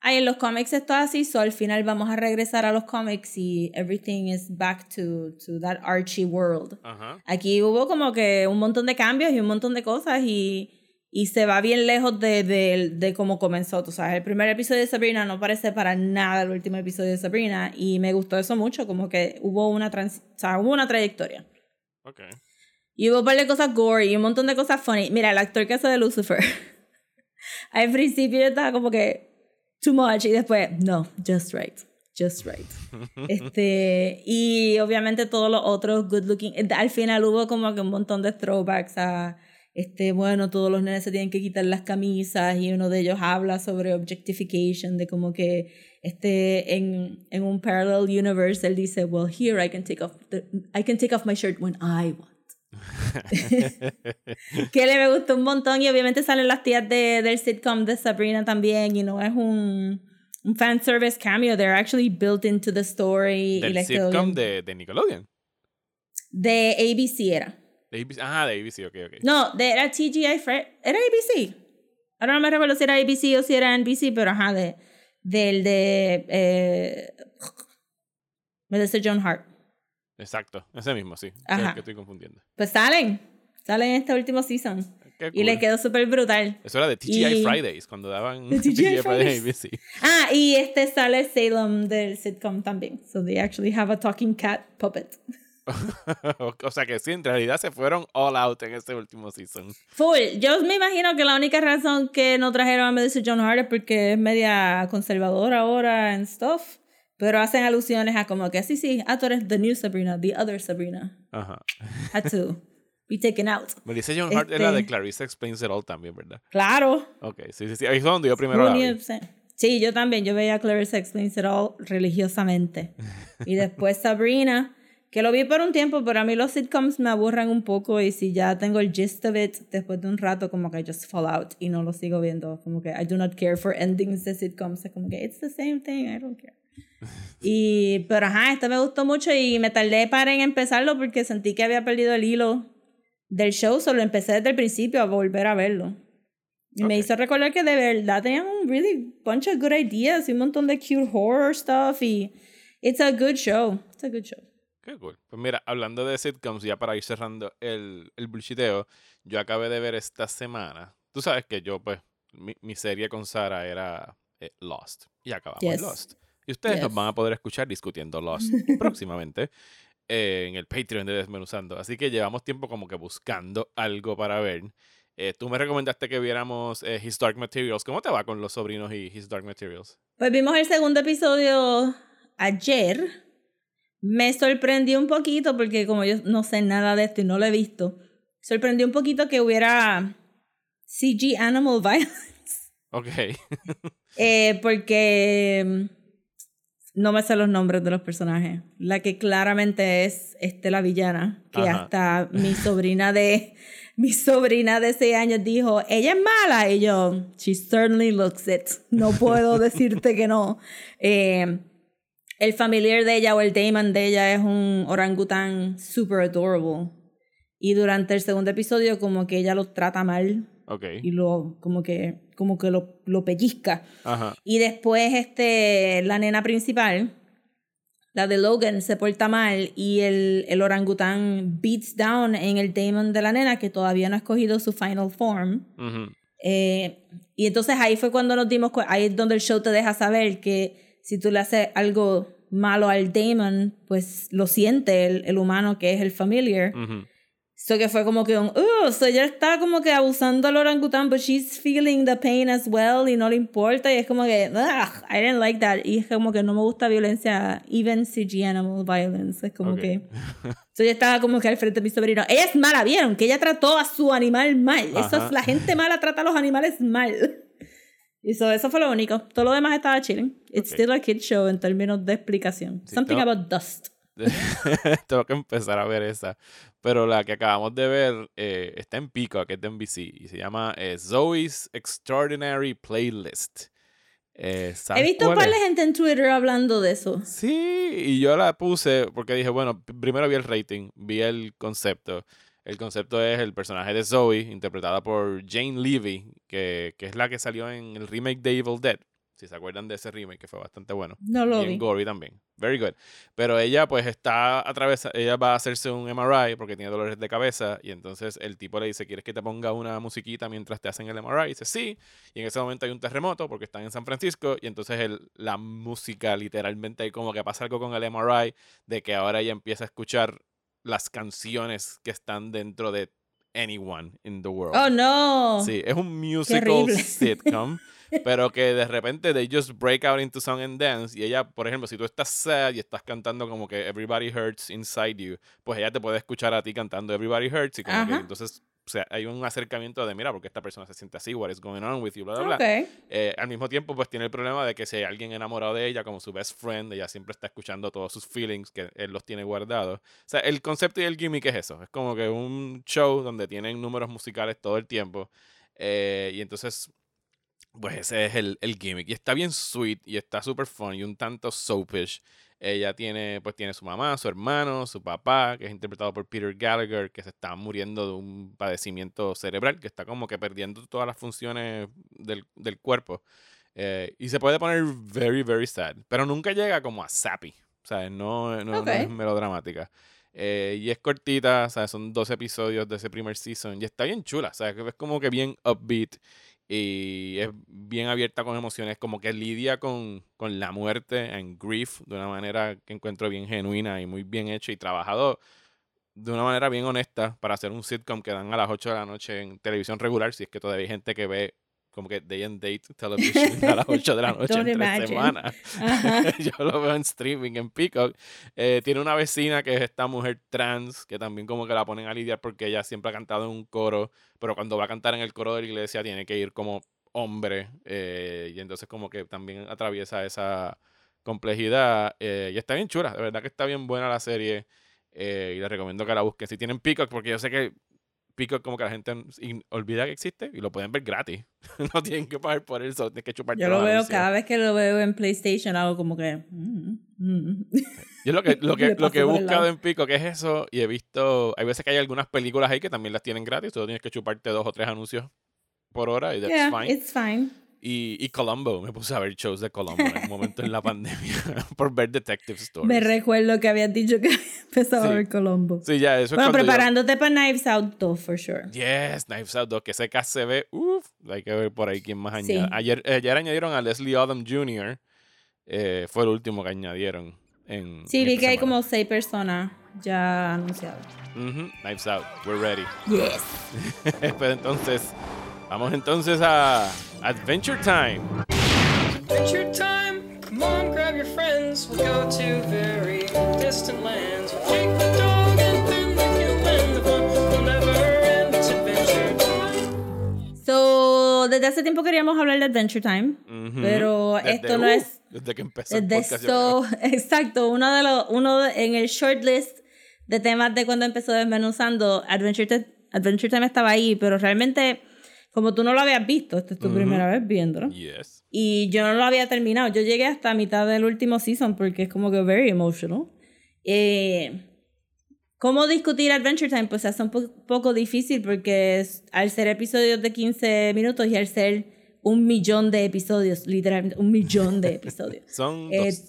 Ay, en los cómics esto es así, so al final vamos a regresar a los cómics y everything is back to, to that Archie world. Uh-huh. Aquí hubo como que un montón de cambios y un montón de cosas y, y se va bien lejos de, de, de cómo comenzó. Tú sabes, el primer episodio de Sabrina no parece para nada el último episodio de Sabrina y me gustó eso mucho, como que hubo una, trans- o sea, hubo una trayectoria. Okay. Y hubo un par de cosas gory y un montón de cosas funny. Mira, el actor que hace de Lucifer, al principio yo estaba como que... too much, y después, no, just right, just right. Este, y obviamente todos los otros good looking, al final hubo como que un montón de throwbacks a, este, bueno, todos los nenes se tienen que quitar las camisas y uno de ellos habla sobre objectification, de como que, este, en, en un parallel universe, él dice, well, here I can take off, the, I can take off my shirt when I want. Que le me gustó un montón y obviamente salen las tías de, del sitcom de Sabrina también y no es un, un fan service cameo, they're actually built into the story del y sitcom de, de Nickelodeon de A B C era de A B C, ajá, de A B C, ok, ok no, de, era T G I Fridays, era A B C, ahora no me recuerdo si era A B C o si era N B C, pero ajá, de del de eh, Melissa Joan Hart. Exacto, ese mismo, sí. Ajá. Es el que estoy confundiendo. Pues salen, salen en este último season. Qué cool. Y le quedó súper brutal. Eso era de T G I y... Fridays, cuando daban T G I Fridays en A B C. Ah, y este sale Salem del sitcom también. So they actually have a talking cat puppet. O sea que sí, en realidad se fueron all out en este último season. Full. Yo me imagino que la única razón que no trajeron a Melissa Joan Hart es porque es media conservadora ahora and stuff. Pero hacen alusiones a como que, sí, sí, ah, tú eres the new Sabrina, the other Sabrina. Ajá. Had to be taken out. Melissa Joan Hart este... era de Clarice Explains It All también, ¿verdad? Claro. Ok, sí, sí, sí. Ahí fue donde yo primero la vi. Sí, yo también. Yo veía Clarice Explains It All religiosamente. Y después Sabrina, que lo vi por un tiempo, pero a mí los sitcoms me aburran un poco y si ya tengo el gist of it, después de un rato como que I just fall out y no lo sigo viendo. Como que I do not care for endings de sitcoms. Es como que it's the same thing, I don't care. Y, pero ajá, esto me gustó mucho y me tardé para en empezarlo porque sentí que había perdido el hilo del show, solo empecé desde el principio a volver a verlo y okay. Me hizo recordar que de verdad tenían un really bunch of good ideas y un montón de cute horror stuff y it's a good show, it's a good show. Qué cool. Pues mira, hablando de sitcoms, ya para ir cerrando el, el bullshiteo, yo acabé de ver esta semana, tú sabes que yo pues mi, mi serie con Sara era eh, Lost y acabamos yes. Lost. Y ustedes yes. nos van a poder escuchar discutiendo Lost próximamente eh, en el Patreon de Desmenuzando. Así que llevamos tiempo como que buscando algo para ver. Eh, tú me recomendaste que viéramos eh, His Dark Materials. ¿Cómo te va con Los Sobrinos y His Dark Materials? Pues vimos el segundo episodio ayer. Me sorprendí un poquito porque como yo no sé nada de esto y no lo he visto, sorprendí un poquito que hubiera C G Animal Violence. Ok. eh, porque... No me sé los nombres de los personajes. La que claramente es este, la villana, que ajá. hasta mi sobrina de mi sobrina de seis años dijo, ella es mala. Y yo, she certainly looks it. No puedo decirte que no. Eh, el familiar de ella o el Damon de ella es un orangután super adorable. Y durante el segundo episodio como que ella lo trata mal. Okay. Y lo, como que, como que lo, lo pellizca. Ajá. Y después este, la nena principal, la de Logan, se porta mal y el, el orangután beats down en el Damon de la nena que todavía no ha escogido su final form. Uh-huh. Eh, y entonces ahí fue cuando nos dimos cuenta, ahí es donde el show te deja saber que si tú le haces algo malo al Damon, pues lo siente el, el humano que es el familiar. Uh-huh. So que fue como que un, uh, so ella está como que abusando al orangután, but she's feeling the pain as well, y no le importa, y es como que, ugh, I didn't like that, y es como que no me gusta violencia, even C G animal violence, es como okay. que, so ella estaba como que al frente de mi sobrino, ella es mala, vieron, que ella trató a su animal mal, ajá. Eso es, la gente mala trata a los animales mal, y so, eso fue lo único, todo lo demás estaba chilling, it's okay. Still a kid show en términos de explicación, sí, something no. about dust. Tengo que empezar a ver esa. Pero la que acabamos de ver eh, está en Peacock, que es de N B C, y se llama eh, Zoe's Extraordinary Playlist. Eh, He visto un par de gente en Twitter hablando de eso. Sí, y yo la puse porque dije, bueno, primero vi el rating, vi el concepto. El concepto es el personaje de Zoe, interpretada por Jane Levy, que, que es la que salió en el remake de Evil Dead. Si se acuerdan de ese remake, que fue bastante bueno. No lo vi. Y en Gory también. Very good. Pero ella pues está atravesada, ella va a hacerse un M R I porque tiene dolores de cabeza, y entonces el tipo le dice, ¿quieres que te ponga una musiquita mientras te hacen el M R I? Y dice, sí. Y en ese momento hay un terremoto porque están en San Francisco, y entonces el, la música literalmente como que pasa algo con el M R I, de que ahora ella empieza a escuchar las canciones que están dentro de Anyone in the World. Oh, no. Sí, es un musical sitcom. Pero que de repente they just break out into song and dance. Y ella, por ejemplo, si tú estás sad y estás cantando como que Everybody Hurts Inside You, pues ella te puede escuchar a ti cantando Everybody Hurts. Y como uh-huh. que entonces, o sea, hay un acercamiento de, mira, porque esta persona se siente así, what is going on with you, bla, bla, okay. bla. Eh, al mismo tiempo, pues tiene el problema de que si hay alguien enamorado de ella, como su best friend, ella siempre está escuchando todos sus feelings que él los tiene guardados. O sea, el concepto y el gimmick es eso. Es como que un show donde tienen números musicales todo el tiempo. Eh, y entonces... pues ese es el, el gimmick. Y está bien sweet, y está super fun, y un tanto soapish. Ella tiene, pues tiene su mamá, su hermano, su papá, que es interpretado por Peter Gallagher, que se está muriendo de un padecimiento cerebral, que está como que perdiendo todas las funciones del, del cuerpo. Eh, y se puede poner very, very sad. Pero nunca llega como a sappy. O sea, no, no, okay. no es melodramática. Eh, y es cortita, o sea, son doce episodios de ese primer season. Y está bien chula, o sea, es como que bien upbeat. Y es bien abierta con emociones, como que lidia con, con la muerte and grief de una manera que encuentro bien genuina y muy bien hecha, y trabajado de una manera bien honesta para hacer un sitcom que dan a las ocho de la noche en televisión regular, si es que todavía hay gente que ve como que day and date television a las ocho de la noche en tres semanas. Yo lo veo en streaming, en Peacock. Eh, tiene una vecina que es esta mujer trans, que también como que la ponen a lidiar porque ella siempre ha cantado en un coro, pero cuando va a cantar en el coro de la iglesia tiene que ir como hombre. Eh, y entonces como que también atraviesa esa complejidad. Eh, y está bien chula. De verdad que está bien buena la serie. Eh, y les recomiendo que la busquen. Si tienen Peacock, porque yo sé que... Peacock como que la gente olvida que existe y lo pueden ver gratis. No tienen que pagar por eso, tienen que chupar. Yo lo veo anuncio. Cada vez que lo veo en PlayStation hago como que... Mm, mm. Yo lo que, lo que, lo que he buscado en Peacock es eso, y he visto... Hay veces que hay algunas películas ahí que también las tienen gratis, solo tienes que chuparte dos o tres anuncios por hora y that's yeah, fine. It's fine. Y, y Columbo, me puse a ver shows de Columbo en un momento en la pandemia por ver Detective Stories. Me recuerdo que habías dicho que empezaba sí. a ver Columbo. Sí, ya, eso es bueno, preparándote yo... para Knives Out dos, for sure. Yes, Knives Out dos, que ese cast se ve, uff, hay que ver por ahí quién más sí. añade. Ayer, ayer añadieron a Leslie Odom junior, eh, fue el último que añadieron. En, sí, en vi que semana. Hay como seis personas ya anunciadas. Mm-hmm. Knives Out, we're ready. Yes. Pero entonces... Vamos entonces a Adventure Time. Adventure Time, come on, grab your friends. We'll go to very distant lands. We'll take the dog and then the human. The fun will never end. It's Adventure Time. So, desde hace tiempo queríamos hablar de Adventure Time, mm-hmm. pero desde, esto uh, no es... Desde que empezó el podcast. So, exacto, uno de los... Uno de, en el short list de temas de cuando empezó Desmenuzando, Adventure, te, Adventure Time estaba ahí, pero realmente... Como tú no lo habías visto, esta es tu uh-huh. primera vez viéndolo. Yes. Y yo no lo había terminado. Yo llegué hasta mitad del último season porque es como que very emotional. Eh, ¿Cómo discutir Adventure Time? Pues es un po- poco difícil porque es, al ser episodios de quince minutos y al ser un millón de episodios, literalmente un millón de episodios. Son eh, dos,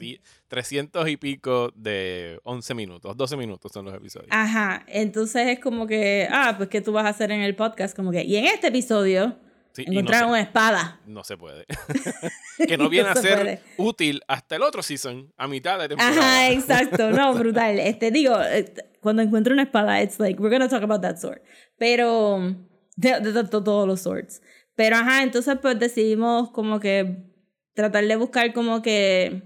trescientos y pico de once minutos, doce minutos son los episodios. Ajá, entonces es como que, ah, pues ¿qué tú vas a hacer en el podcast? Como que, y en este episodio sí, encontraron no una espada. No se puede. Que no viene no a ser puede. Útil hasta el otro season, a mitad de temporada. Ajá, exacto, no, brutal. Este, digo, cuando encuentro una espada, it's like, we're gonna talk about that sword. Pero, de, de, de, de todos los swords. Pero ajá, entonces pues decidimos como que tratar de buscar como que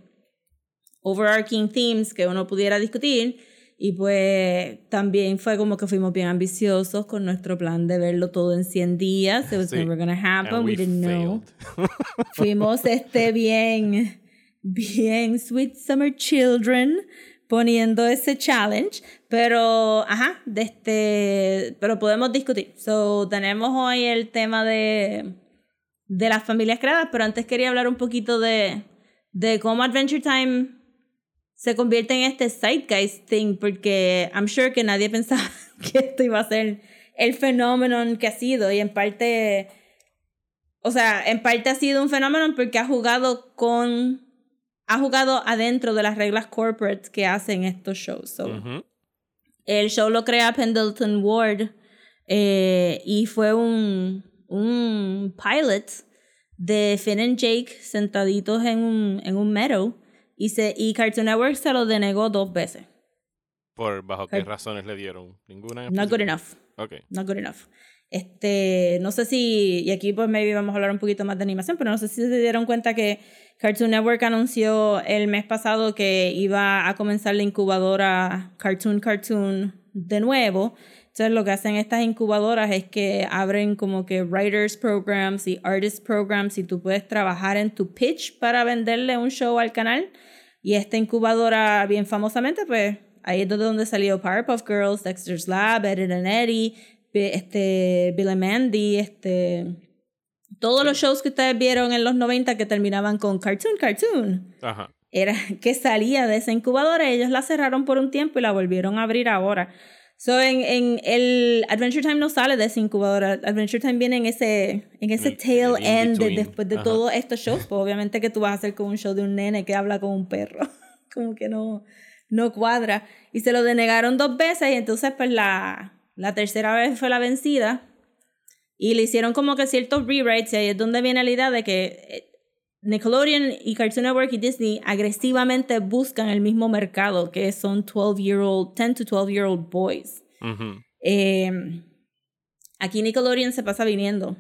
overarching themes que uno pudiera discutir, y pues también fue como que fuimos bien ambiciosos con nuestro plan de verlo todo en cien días. It was sí. never gonna happen. And we, we didn't failed. Know. Fuimos este bien, bien sweet summer children. poniendo ese challenge, pero ajá, de este, pero podemos discutir. So, tenemos hoy el tema de de las familias creadas, pero antes quería hablar un poquito de de cómo Adventure Time se convierte en este zeitgeist thing, porque I'm sure que nadie pensaba que esto iba a ser el fenómeno que ha sido, y en parte, o sea, en parte ha sido un fenómeno porque ha jugado con, ha jugado adentro de las reglas corporate que hacen estos shows. So, uh-huh. El show lo crea Pendleton Ward, eh, y fue un, un pilot de Finn and Jake sentaditos en un, en un meadow. Y, se, y Cartoon Network se lo denegó dos veces. ¿Por bajo Car- qué razones le dieron? ¿Ninguna? Not good enough. Okay. Not good enough. Este, no sé si... Y aquí pues maybe vamos a hablar un poquito más de animación, pero no sé si se dieron cuenta que Cartoon Network anunció el mes pasado que iba a comenzar la incubadora Cartoon Cartoon de nuevo. Entonces lo que hacen estas incubadoras es que abren como que writers programs y artist programs, y tú puedes trabajar en tu pitch para venderle un show al canal. Y esta incubadora, bien famosamente, pues ahí es donde salió Powerpuff Girls, Dexter's Lab, Ed and Eddie, este, Bill and Mandy, este, todos los shows que ustedes vieron en los noventa que terminaban con Cartoon Cartoon. Ajá. Era que salía de esa incubadora. Ellos la cerraron por un tiempo y la volvieron a abrir ahora. So, en, en el Adventure Time no sale de esa incubadora. Adventure Time viene en ese, en ese tail in end de, después de, ajá, todos estos shows. Pues obviamente que tú vas a hacer con un show de un nene que habla con un perro. Como que no, no cuadra. Y se lo denegaron dos veces, y entonces pues la, la tercera vez fue la vencida. Y le hicieron como que ciertos rewrites, y ahí es donde viene la idea de que Nickelodeon y Cartoon Network y Disney agresivamente buscan el mismo mercado, que son twelve year old, ten to twelve year old boys. Uh-huh. Eh, aquí Nickelodeon se pasa viniendo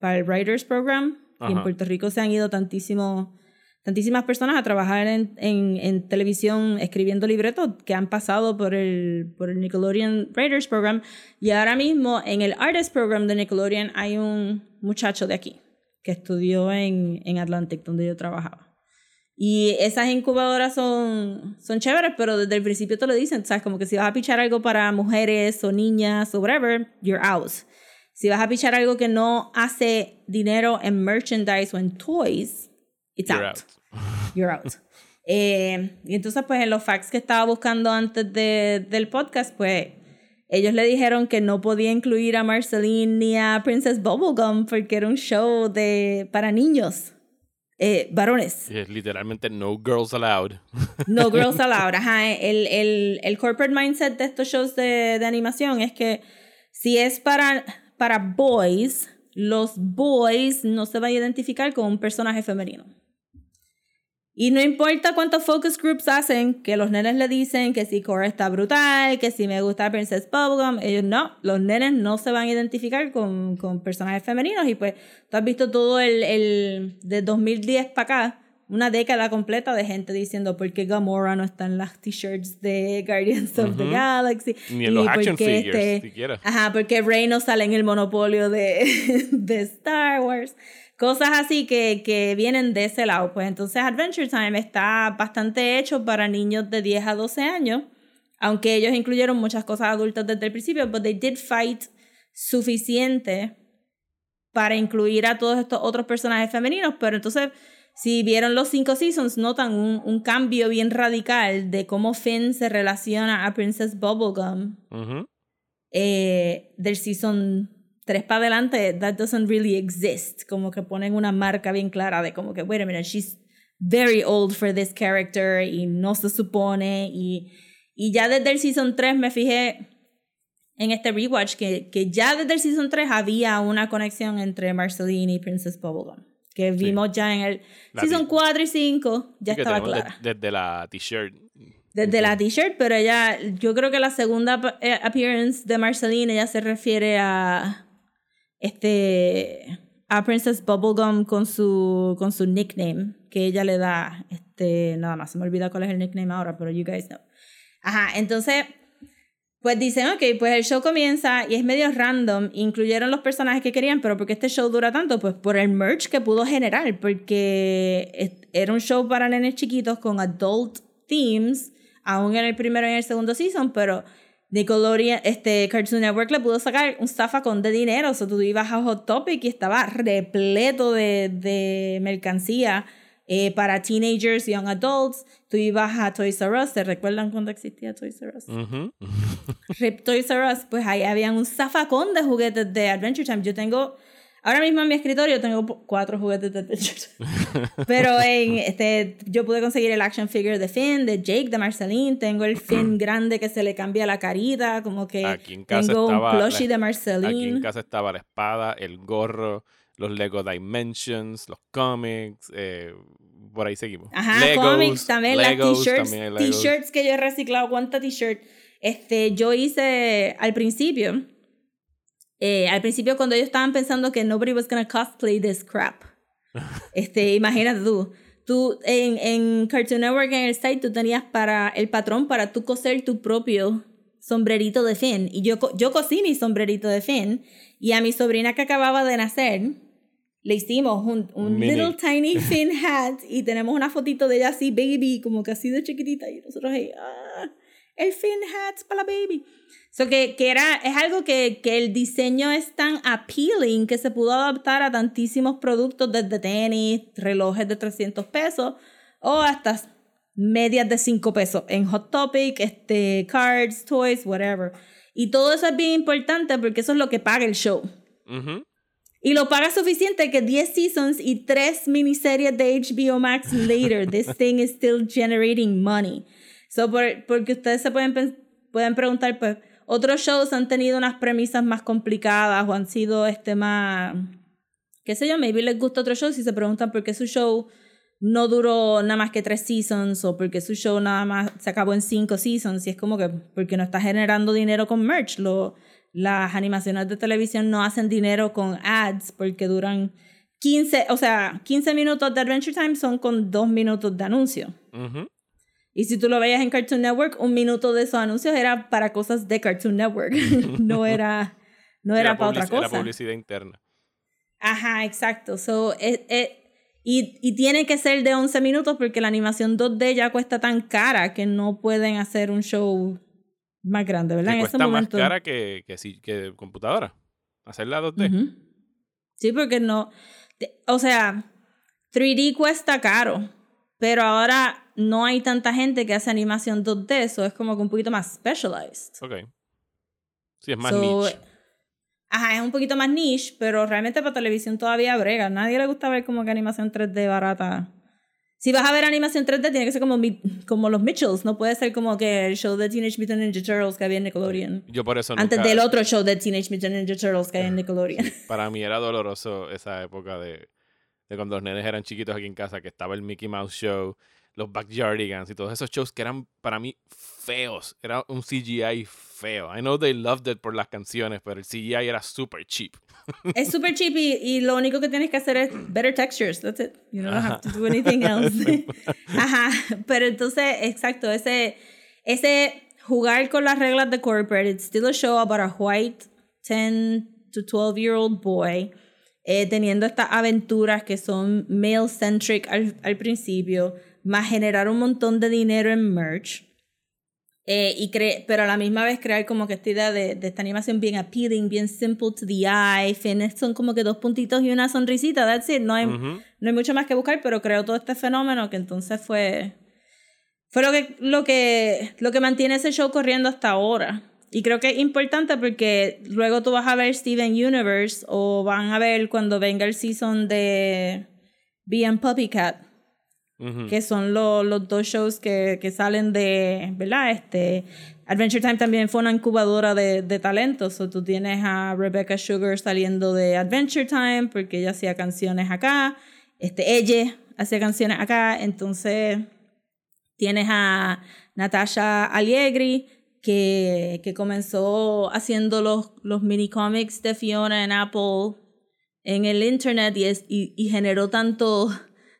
para el Writers Program. Uh-huh. Y en Puerto Rico se han ido tantísimo, tantísimas personas a trabajar en, en, en televisión escribiendo libretos que han pasado por el, por el Nickelodeon Writers Program. Y ahora mismo en el Artist Program de Nickelodeon hay un muchacho de aquí que estudió en, en Atlantic, donde yo trabajaba. Y esas incubadoras son, son chéveres, pero desde el principio te lo dicen, ¿sabes? Como que si vas a pichar algo para mujeres o niñas o whatever, you're out. Si vas a pichar algo que no hace dinero en merchandise o en toys, it's you're out. out. You're out. eh, y entonces, pues, en los facts que estaba buscando antes de, del podcast, pues, ellos le dijeron que no podía incluir a Marceline ni a Princess Bubblegum porque era un show de, para niños, eh, varones. Es literalmente no girls allowed. No girls allowed, ajá. El, el, el corporate mindset de estos shows de, de animación es que si es para, para boys, los boys no se van a identificar con un personaje femenino. Y no importa cuántos focus groups hacen, que los nenes le dicen que si Cora está brutal, que si me gusta Princess Bubblegum, ellos no, los nenes no se van a identificar con, con personajes femeninos. Y pues tú has visto todo el, el de dos mil diez para acá, una década completa de gente diciendo por qué Gamora no está en las t-shirts de Guardians of, uh-huh, the Galaxy. Ni en los action figures, este, siquiera. Ajá, porque Rey no sale en el monopolio de, de Star Wars. Cosas así que, que vienen de ese lado. Pues entonces Adventure Time está bastante hecho para niños de diez a doce años, aunque ellos incluyeron muchas cosas adultas desde el principio, but they did fight suficiente para incluir a todos estos otros personajes femeninos. Pero entonces, si vieron los cinco seasons, notan un, un cambio bien radical de cómo Finn se relaciona a Princess Bubblegum, uh-huh, eh, del season tres para adelante. That doesn't really exist. Como que ponen una marca bien clara de como que, wait a minute, she's very old for this character, y no se supone. Y, y ya desde el season tres me fijé en este rewatch que, que ya desde el season tres había una conexión entre Marceline y Princess Bubblegum, que vimos, sí, ya en el la season t- cuatro y cinco ya estaba clara. Desde, desde la t-shirt. Desde la t-shirt, pero ella, yo creo que la segunda appearance de Marceline, ella se refiere a... Este, a Princess Bubblegum con su, con su nickname que ella le da, este, nada más, se me olvida cuál es el nickname ahora, pero you guys know. Ajá, entonces, pues dicen, ok, pues el show comienza y es medio random, incluyeron los personajes que querían, pero ¿por qué este show dura tanto? Pues por el merch que pudo generar, porque era un show para nenes chiquitos con adult themes, aún en el primero y en el segundo season, pero Nickelodeon, este Cartoon Network le pudo sacar un zafacón de dinero. O sea, tú ibas a Hot Topic y estaba repleto de, de mercancía eh, para teenagers, young adults. Tú ibas a Toys R Us, ¿te recuerdan cuando existía Toys R Us? Uh-huh. Rip Toys R Us, pues ahí habían un zafacón de juguetes de Adventure Time. Yo tengo, ahora mismo en mi escritorio tengo cuatro juguetes de Adventure Time. Pero en este, yo pude conseguir el action figure de Finn, de Jake, de Marceline. Tengo el Finn grande que se le cambia la carita, como que aquí en casa tengo un plushie la, de Marceline. Aquí en casa estaba la espada, el gorro, los Lego Dimensions, los cómics, eh, por ahí seguimos. Ajá, Legos, cómics también, Legos, las t-shirts, t-shirts que yo he reciclado, cuánta t-shirt. Este, yo hice al principio... Eh, al principio cuando ellos estaban pensando que nobody was gonna cosplay this crap, este, imagínate tú, tú en, en Cartoon Network, en el site, tú tenías para el patrón para tú coser tu propio sombrerito de Finn, y yo, yo cosí mi sombrerito de Finn, y a mi sobrina que acababa de nacer le hicimos un, un little tiny Finn hat, y tenemos una fotito de ella así, baby, como que así de chiquitita, y nosotros ahí, ah, el Finn hat para la baby. So que, que era, es algo que, que el diseño es tan appealing que se pudo adaptar a tantísimos productos, desde tenis, relojes de trescientos pesos o hasta medias de cinco pesos en Hot Topic, este, cards, toys, whatever. Y todo eso es bien importante porque eso es lo que paga el show. Uh-huh. Y lo paga suficiente que diez seasons y tres miniseries de H B O Max later, this thing is still generating money. So por, porque ustedes se pueden, pueden preguntar, pues, otros shows han tenido unas premisas más complicadas o han sido este más, qué sé yo, maybe les gusta otro show si se preguntan por qué su show no duró nada más que tres seasons o por qué su show nada más se acabó en cinco seasons, y es como que porque no está generando dinero con merch. Lo, las animaciones de televisión no hacen dinero con ads porque duran quince, o sea, quince minutos de Adventure Time son con dos minutos de anuncio. Uh-huh. Y si tú lo veías en Cartoon Network, un minuto de esos anuncios era para cosas de Cartoon Network. No era, no era, era para otra cosa. Era publicidad interna. Ajá, exacto. So, eh, eh, y, y tiene que ser de once minutos porque la animación dos D ya cuesta tan cara que no pueden hacer un show más grande, ¿verdad? Que en cuesta ese momento, más cara que, que, si, que computadora. Hacerla dos D. Uh-huh. Sí, porque no... Te, o sea, tres D cuesta caro, pero ahora... no hay tanta gente que hace animación dos D, eso es como que un poquito más specialized. Ok. Sí, es más so, niche. Ajá, es un poquito más niche, pero realmente para televisión todavía brega. Nadie le gusta ver como que animación tres D barata. Si vas a ver animación tres D, tiene que ser como, como los Mitchells. No puede ser como que el show de Teenage Mutant Ninja Turtles que había en Nickelodeon. Yo por eso nunca... Antes del otro show de Teenage Mutant Ninja Turtles que había en Nickelodeon. Para mí era doloroso esa época de, de cuando los nenes eran chiquitos aquí en casa, que estaba el Mickey Mouse Show... los Backyardigans y todos esos shows que eran para mí feos. Era un C G I feo. I know they loved it por las canciones, pero el C G I era super cheap. Es super cheap y, y lo único que tienes que hacer es better textures. That's it. You don't Ajá. have to do anything else. Ajá. Pero entonces, exacto, ese, ese jugar con las reglas de corporate, it's still a show about a white ten to twelve year old boy eh, teniendo estas aventuras que son male-centric al, al principio, más generar un montón de dinero en merch, eh, y cre- pero a la misma vez crear como que esta idea de, de esta animación bien appealing, bien simple to the eye. Finn son como que dos puntitos y una sonrisita, that's it. No hay, uh-huh. no hay mucho más que buscar, pero creó todo este fenómeno que entonces fue, fue lo, que, lo, que, lo que mantiene ese show corriendo hasta ahora. Y creo que es importante porque luego tú vas a ver Steven Universe o van a ver cuando venga el season de Bee and Puppycat, Uh-huh. que son lo, los dos shows que, que salen de, ¿verdad? Este, Adventure Time también fue una incubadora de, de talentos. So, tú tienes a Rebecca Sugar saliendo de Adventure Time porque ella hacía canciones acá. Este, ella hacía canciones acá. Entonces, tienes a Natasha Allegri que, que comenzó haciendo los, los mini cómics de Fiona en Apple en el internet y, es, y, y generó tanto...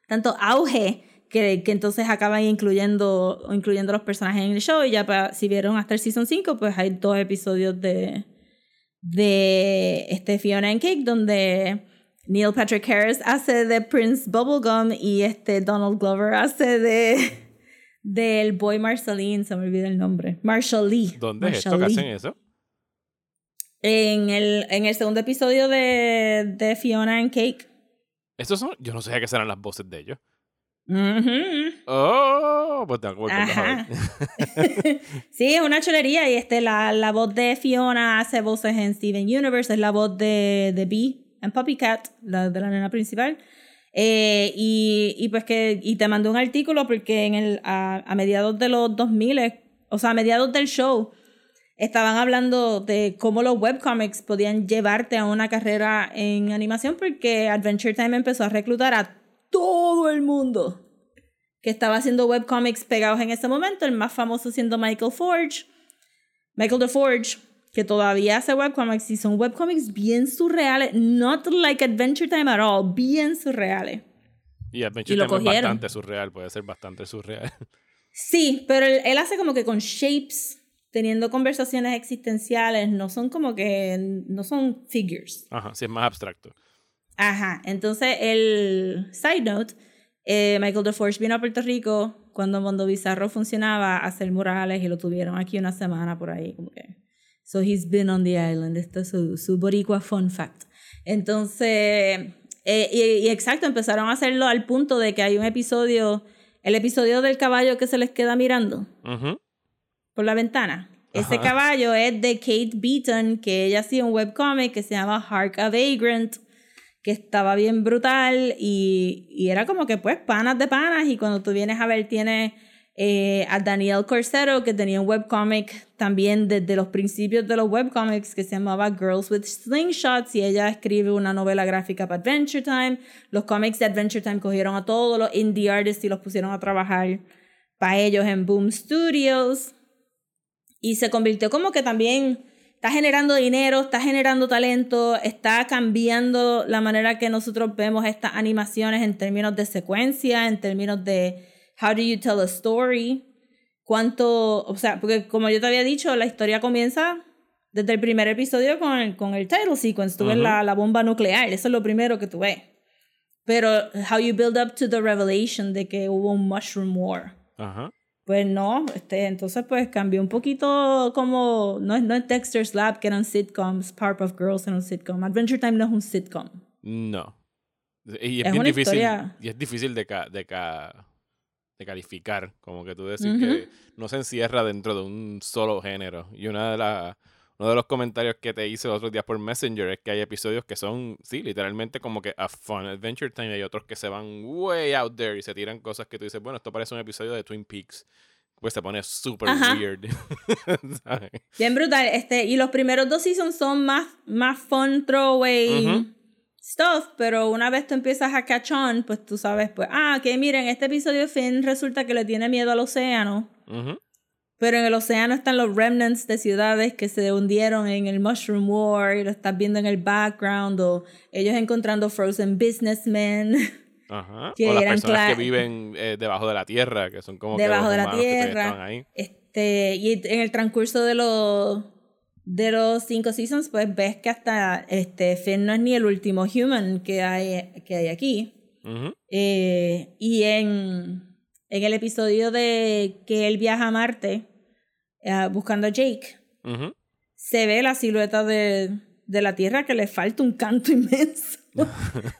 tanto auge que, que entonces acaban incluyendo, incluyendo los personajes en el show. Y ya para, si vieron hasta el Season cinco, pues hay dos episodios de, de este Fiona and Cake donde Neil Patrick Harris hace de Prince Bubblegum y este Donald Glover hace de, del boy Marceline, se me olvida el nombre. Marshall Lee. ¿Dónde Marshall es esto Lee. Que hacen eso? En el, en el segundo episodio de, de Fiona and Cake. Estos son, yo no sabía que eran las voces de ellos. Uh-huh. Oh, pues tengo que ajá. Sí, es una chulería. Y este, la, la voz de Fiona hace voces en Steven Universe. Es la voz de, de Bee and Poppycat, la de la nena principal. Eh, y, y pues que y te mandé un artículo porque en el, a, a mediados de los dos mil, o sea, a mediados del show, estaban hablando de cómo los webcomics podían llevarte a una carrera en animación, porque Adventure Time empezó a reclutar a todo el mundo que estaba haciendo webcomics pegados en ese momento, el más famoso siendo Michael Forge, Michael the Forge, que todavía hace webcomics, y son webcomics bien surreales, not like Adventure Time at all, bien surreales. Y Adventure y Time es bastante surreal, puede ser bastante surreal. Sí, pero él, él hace como que con shapes, teniendo conversaciones existenciales, no son como que, no son figures. Ajá, sí, es más abstracto. Ajá, entonces el side note, eh, Michael DeForge vino a Puerto Rico cuando Mundo Bizarro funcionaba a hacer murales y lo tuvieron aquí una semana por ahí, como que. So he's been on the island, esto es su, su boricua fun fact. Entonces, eh, y, y exacto, empezaron a hacerlo al punto de que hay un episodio, el episodio del caballo que se les queda mirando. Ajá. Uh-huh. Por la ventana. Ese ajá. caballo es de Kate Beaton, que ella hacía un webcomic que se llama Hark a Vagrant, que estaba bien brutal y, y era como que pues panas de panas, y cuando tú vienes a ver tienes eh, a Danielle Corsero, que tenía un webcomic también desde los principios de los webcomics que se llamaba Girls with Slingshots, y ella escribe una novela gráfica para Adventure Time. Los cómics de Adventure Time cogieron a todos los indie artists y los pusieron a trabajar para ellos en Boom Studios. Y se convirtió como que también está generando dinero, está generando talento, está cambiando la manera que nosotros vemos estas animaciones en términos de secuencia, en términos de how do you tell a story, cuánto, o sea, porque como yo te había dicho, la historia comienza desde el primer episodio con el, con el title sequence, tú ves uh-huh. la, la bomba nuclear, eso es lo primero que tú ves. Pero how you build up to the revelation de que hubo un mushroom war. Ajá. Uh-huh. Pues no, este, entonces pues cambió un poquito como, no, no es Dexter's Lab, que eran sitcoms, Powerpuff Girls era un sitcom, Adventure Time no es un sitcom. No. Y es, es bien difícil, historia... y es difícil de, ca, de, ca, de calificar, como que tú decís uh-huh. que no se encierra dentro de un solo género. Y una de las, uno de los comentarios que te hice los otros días por Messenger es que hay episodios que son, sí, literalmente como que a fun Adventure Time, y hay otros que se van way out there y se tiran cosas que tú dices, bueno, esto parece un episodio de Twin Peaks. Pues se pone super ajá. weird. Bien brutal. Este, y los primeros dos seasons son más, más fun throwaway uh-huh. stuff, pero una vez tú empiezas a catch on, pues tú sabes, pues, ah, que okay, miren, este episodio de Finn resulta que le tiene miedo al océano. Uh-huh. Pero en el océano están los remnants de ciudades que se hundieron en el Mushroom War, y lo estás viendo en el background, o ellos encontrando frozen businessmen. Ajá. Que o las personas cla- que viven eh, debajo de la tierra, que son como debajo que los humanos de la tierra, que estaban ahí. Este, y en el transcurso de los de los cinco seasons, pues ves que hasta este Finn no es ni el último human que hay, que hay aquí. Uh-huh. Eh, y en En el episodio de que él viaja a Marte uh, buscando a Jake, uh-huh. se ve la silueta de, de la Tierra, que le falta un canto inmenso.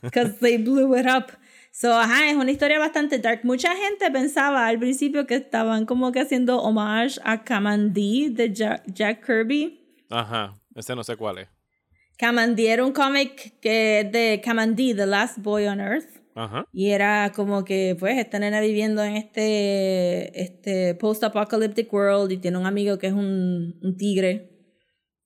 Because they blew it up. So, ajá, es una historia bastante dark. Mucha gente pensaba al principio que estaban como que haciendo homage a Kamandi de Jack, Jack Kirby. Ajá, ese no sé cuál es. Kamandi era un cómic que de Kamandi, The Last Boy on Earth. Ajá. Y era como que pues esta nena viviendo en este, este post-apocalyptic world, y tiene un amigo que es un, un tigre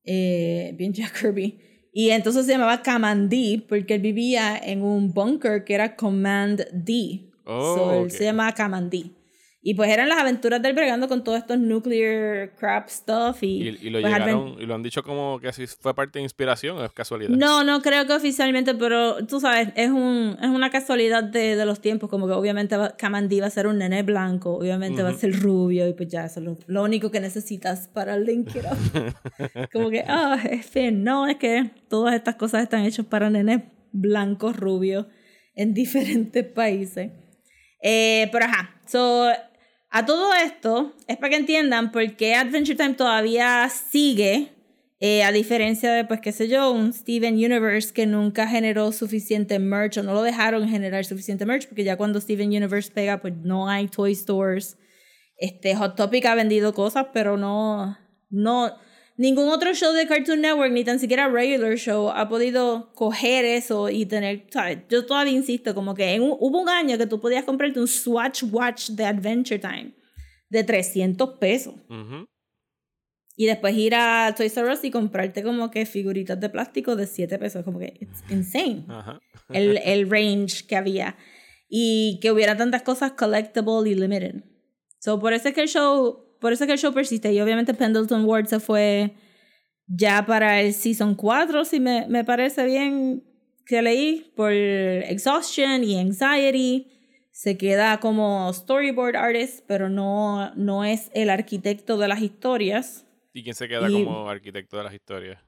eh, bien Jack Kirby, y entonces se llamaba Kamandi porque él vivía en un búnker que era Command D. Oh, so él okay. se llamaba Kamandi, y pues eran las aventuras del bregando con todos estos nuclear crap stuff, y, y, y, lo pues llegaron, advent- y lo han dicho como que si fue parte de inspiración, o es casualidad. No, no creo que oficialmente, pero tú sabes, es un es una casualidad de, de los tiempos, como que obviamente Kamandi va a ser un nene blanco, obviamente uh-huh. va a ser rubio, y pues ya eso es lo, lo único que necesitas para link it up. Como que, ah, oh, es fin, no, es que todas estas cosas están hechas para nenes blancos, rubios, en diferentes países. Eh, pero ajá, so... A todo esto es para que entiendan por qué Adventure Time todavía sigue, eh, a diferencia de, pues qué sé yo, un Steven Universe que nunca generó suficiente merch o no lo dejaron generar suficiente merch, porque ya cuando Steven Universe pega, pues no hay toy stores. Este, Hot Topic ha vendido cosas, pero no, no, ningún otro show de Cartoon Network, ni tan siquiera Regular Show, ha podido coger eso y tener, ¿sabes? Yo todavía insisto, como que en un, hubo un año que tú podías comprarte un Swatch Watch de Adventure Time de trescientos pesos. Uh-huh. Y después ir a Toys R Us y comprarte como que figuritas de plástico de siete pesos. Como que it's insane. Uh-huh. el, el range que había. Y que hubiera tantas cosas collectible y limited. So, por eso es que el show, por eso es que el show persiste. Y obviamente Pendleton Ward se fue ya para el Season cuatro, si me, me parece bien que leí, por exhaustion y anxiety. Se queda como storyboard artist, pero no, no es el arquitecto de las historias. ¿Y quién se queda y como arquitecto de las historias?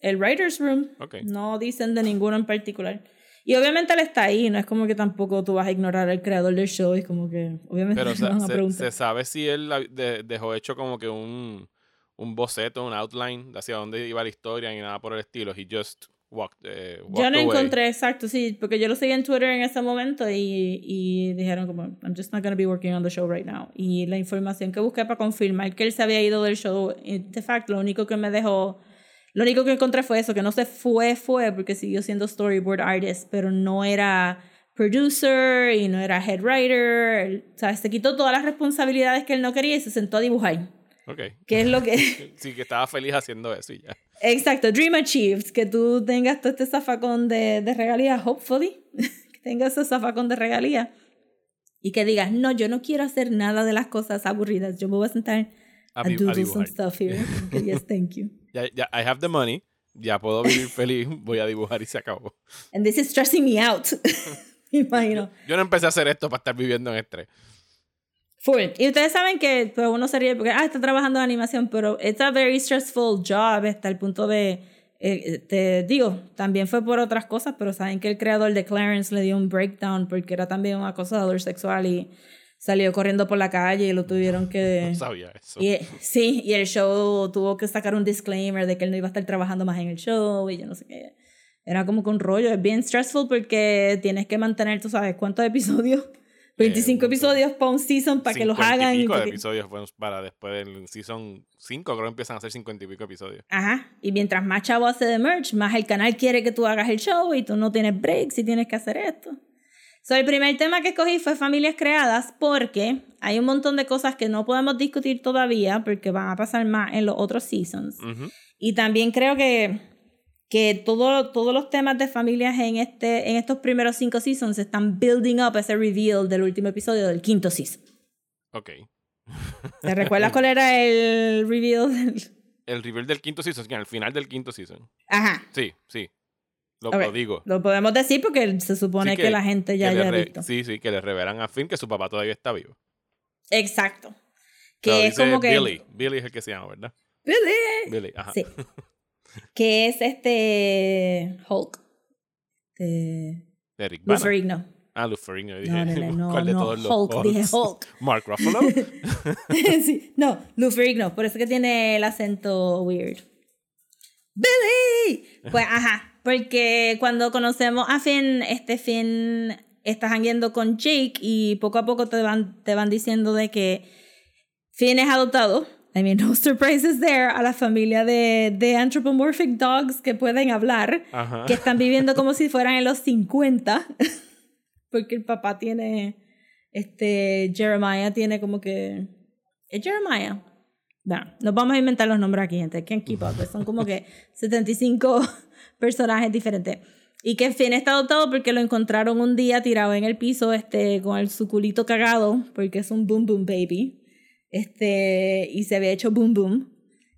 El writer's room. Okay. No dicen de ninguno en particular. Y obviamente él está ahí, no es como que tampoco tú vas a ignorar al creador del show, es como que obviamente pero, o sea, no se, se sabe si él de, dejó hecho como que un, un boceto, un outline de hacia dónde iba la historia y nada por el estilo. He just walked, eh, walked Yo no away. Encontré, exacto, sí, porque yo lo seguí en Twitter en ese momento y, y dijeron como, I'm just not going to be working on the show right now. Y la información que busqué para confirmar que él se había ido del show, de facto, lo único que me dejó... Lo único que encontré fue eso, que no se fue, fue, porque siguió siendo storyboard artist, pero no era producer y no era head writer. O sea, se quitó todas las responsabilidades que él no quería y se sentó a dibujar. Ok. Que es lo que... Sí, que estaba feliz haciendo eso y ya. Exacto. Dream achieved. Que tú tengas todo este zafacón de, de regalías, hopefully. Que tengas ese zafacón de regalías. Y que digas, no, yo no quiero hacer nada de las cosas aburridas. Yo me voy a sentar a, a doodle a some stuff here. Okay, yes, thank you. Ya, ya, I have the money. Ya puedo vivir feliz. Voy a dibujar y se acabó. And this is stressing me out. Me imagino. Yo, yo no empecé a hacer esto para estar viviendo en estrés. Full. Y ustedes saben que pues, uno se ríe porque, ah, está trabajando en animación, pero it's a very stressful job hasta el punto de, eh, te digo, también fue por otras cosas, pero saben que el creador de Clarence le dio un breakdown porque era también un acosador sexual y salió corriendo por la calle y lo tuvieron que... No sabía eso. Y, sí, y el show tuvo que sacar un disclaimer de que él no iba a estar trabajando más en el show y yo no sé qué. Era como que un rollo. Es bien stressful porque tienes que mantener, tú sabes, ¿cuántos episodios? veinticinco eh, episodios para un season para que los hagan. cincuenta y pico de episodios para después del season cinco, creo que empiezan a hacer cincuenta y pico episodios. Ajá. Y mientras más chavo hace de merch, más el canal quiere que tú hagas el show y tú no tienes breaks y tienes que hacer esto. So, el primer tema que escogí fue familias creadas porque hay un montón de cosas que no podemos discutir todavía porque van a pasar más en los otros seasons. Uh-huh. Y también creo que, que todo, todos los temas de familias en, este, en estos primeros cinco seasons están building up ese reveal del último episodio del quinto season. Ok. ¿Te recuerdas cuál era el reveal? Del... El reveal del quinto season, que al final del quinto season. Ajá. Sí, sí. Lo, okay. lo digo. Lo podemos decir porque se supone sí que, que la gente ya haya re- visto. Sí, sí, que le revelan a Finn que su papá todavía está vivo. Exacto. Que pero es como que... Billy. Billy es el que se llama, ¿verdad? Billy. Billy, ajá. Sí. Que es este... Hulk. Este... Eric Bana. Luferigno. Ah, Luferigno. Dije, no, no, no. ¿Cuál no, de todos no. Hulk, los dije Hulk. Mark Ruffalo. Sí. No, Luferigno. Por eso que tiene el acento weird. Billy. Pues, ajá. Porque cuando conocemos a Finn, este Finn está jangueando con Jake y poco a poco te van, te van diciendo de que Finn es adoptado. I mean, no surprises there. A la familia de, de anthropomorphic dogs que pueden hablar, ajá, que están viviendo como si fueran en los cincuenta. Porque el papá tiene, este, Jeremiah tiene como que... ¿Es Jeremiah? No, nos vamos a inventar los nombres aquí, gente. Can't keep up. Son como que setenta y cinco... personajes diferentes. Y que Finn está adoptado porque lo encontraron un día tirado en el piso, este, con el suculito cagado, porque es un boom boom baby, este, y se había hecho boom boom,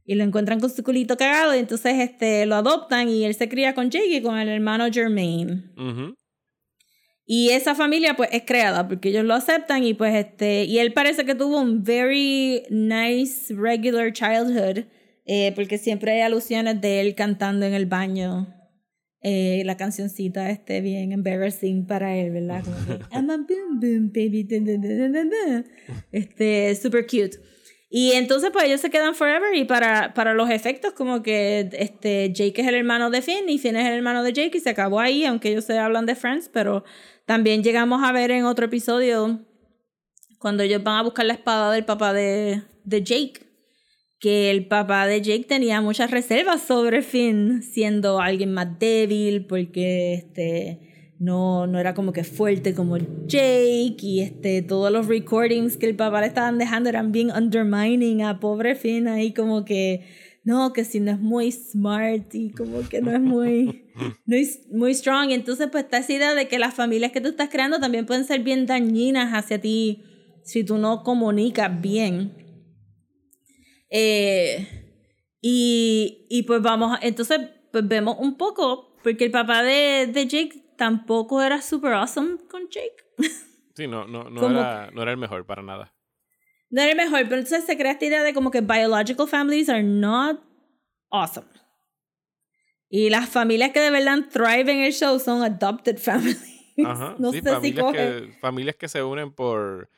y lo encuentran con su culito cagado, y entonces este, lo adoptan, y él se cría con Jake y con el hermano Jermaine. Uh-huh. Y esa familia, pues, es creada, porque ellos lo aceptan, y pues, este, y él parece que tuvo un very nice regular childhood, eh, porque siempre hay alusiones de él cantando en el baño eh, la cancioncita esté bien embarrassing para él, ¿verdad? Como que, I'm a boom boom baby, este, super cute. Y entonces pues ellos se quedan forever. Y para, para los efectos, como que este, Jake es el hermano de Finn y Finn es el hermano de Jake, y se acabó ahí, aunque ellos se hablan de Friends. Pero también llegamos a ver en otro episodio cuando ellos van a buscar la espada del papá de, de Jake, que el papá de Jake tenía muchas reservas sobre Finn siendo alguien más débil, porque este... No, no era como que fuerte como Jake, y este, todos los recordings que el papá le estaban dejando eran bien undermining a pobre Finn ahí, como que no, que si no es muy smart y como que no es muy, no es muy strong. Entonces pues está esa idea de que las familias que tú estás creando también pueden ser bien dañinas hacia ti si tú no comunicas bien. Eh, y, y pues vamos, entonces pues vemos un poco, porque el papá de, de Jake tampoco era super awesome con Jake. Sí, no, no, no, era, no era el mejor para nada. No era el mejor, pero entonces se crea esta idea de como que biological families are not awesome. Y las familias que de verdad thrive en el show son adopted families. Ajá, no sí, sé familias, si coge... que, familias que se unen por,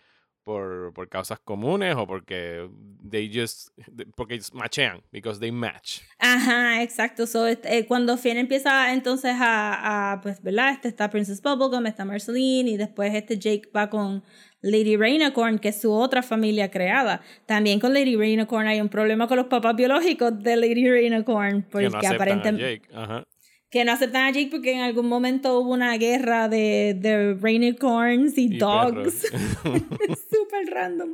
por, por causas comunes o porque they just, porque machean, because they match. Ajá, exacto. So, eh, cuando Finn empieza entonces a, a pues, ¿verdad? Este está Princess Bubblegum, está Marceline, y después este Jake va con Lady Rainicorn, que es su otra familia creada. También con Lady Rainicorn hay un problema con los papás biológicos de Lady Rainicorn, porque no aparentemente que no aceptan a Jake, porque en algún momento hubo una guerra de, de Rainicorns y, y dogs. Súper random.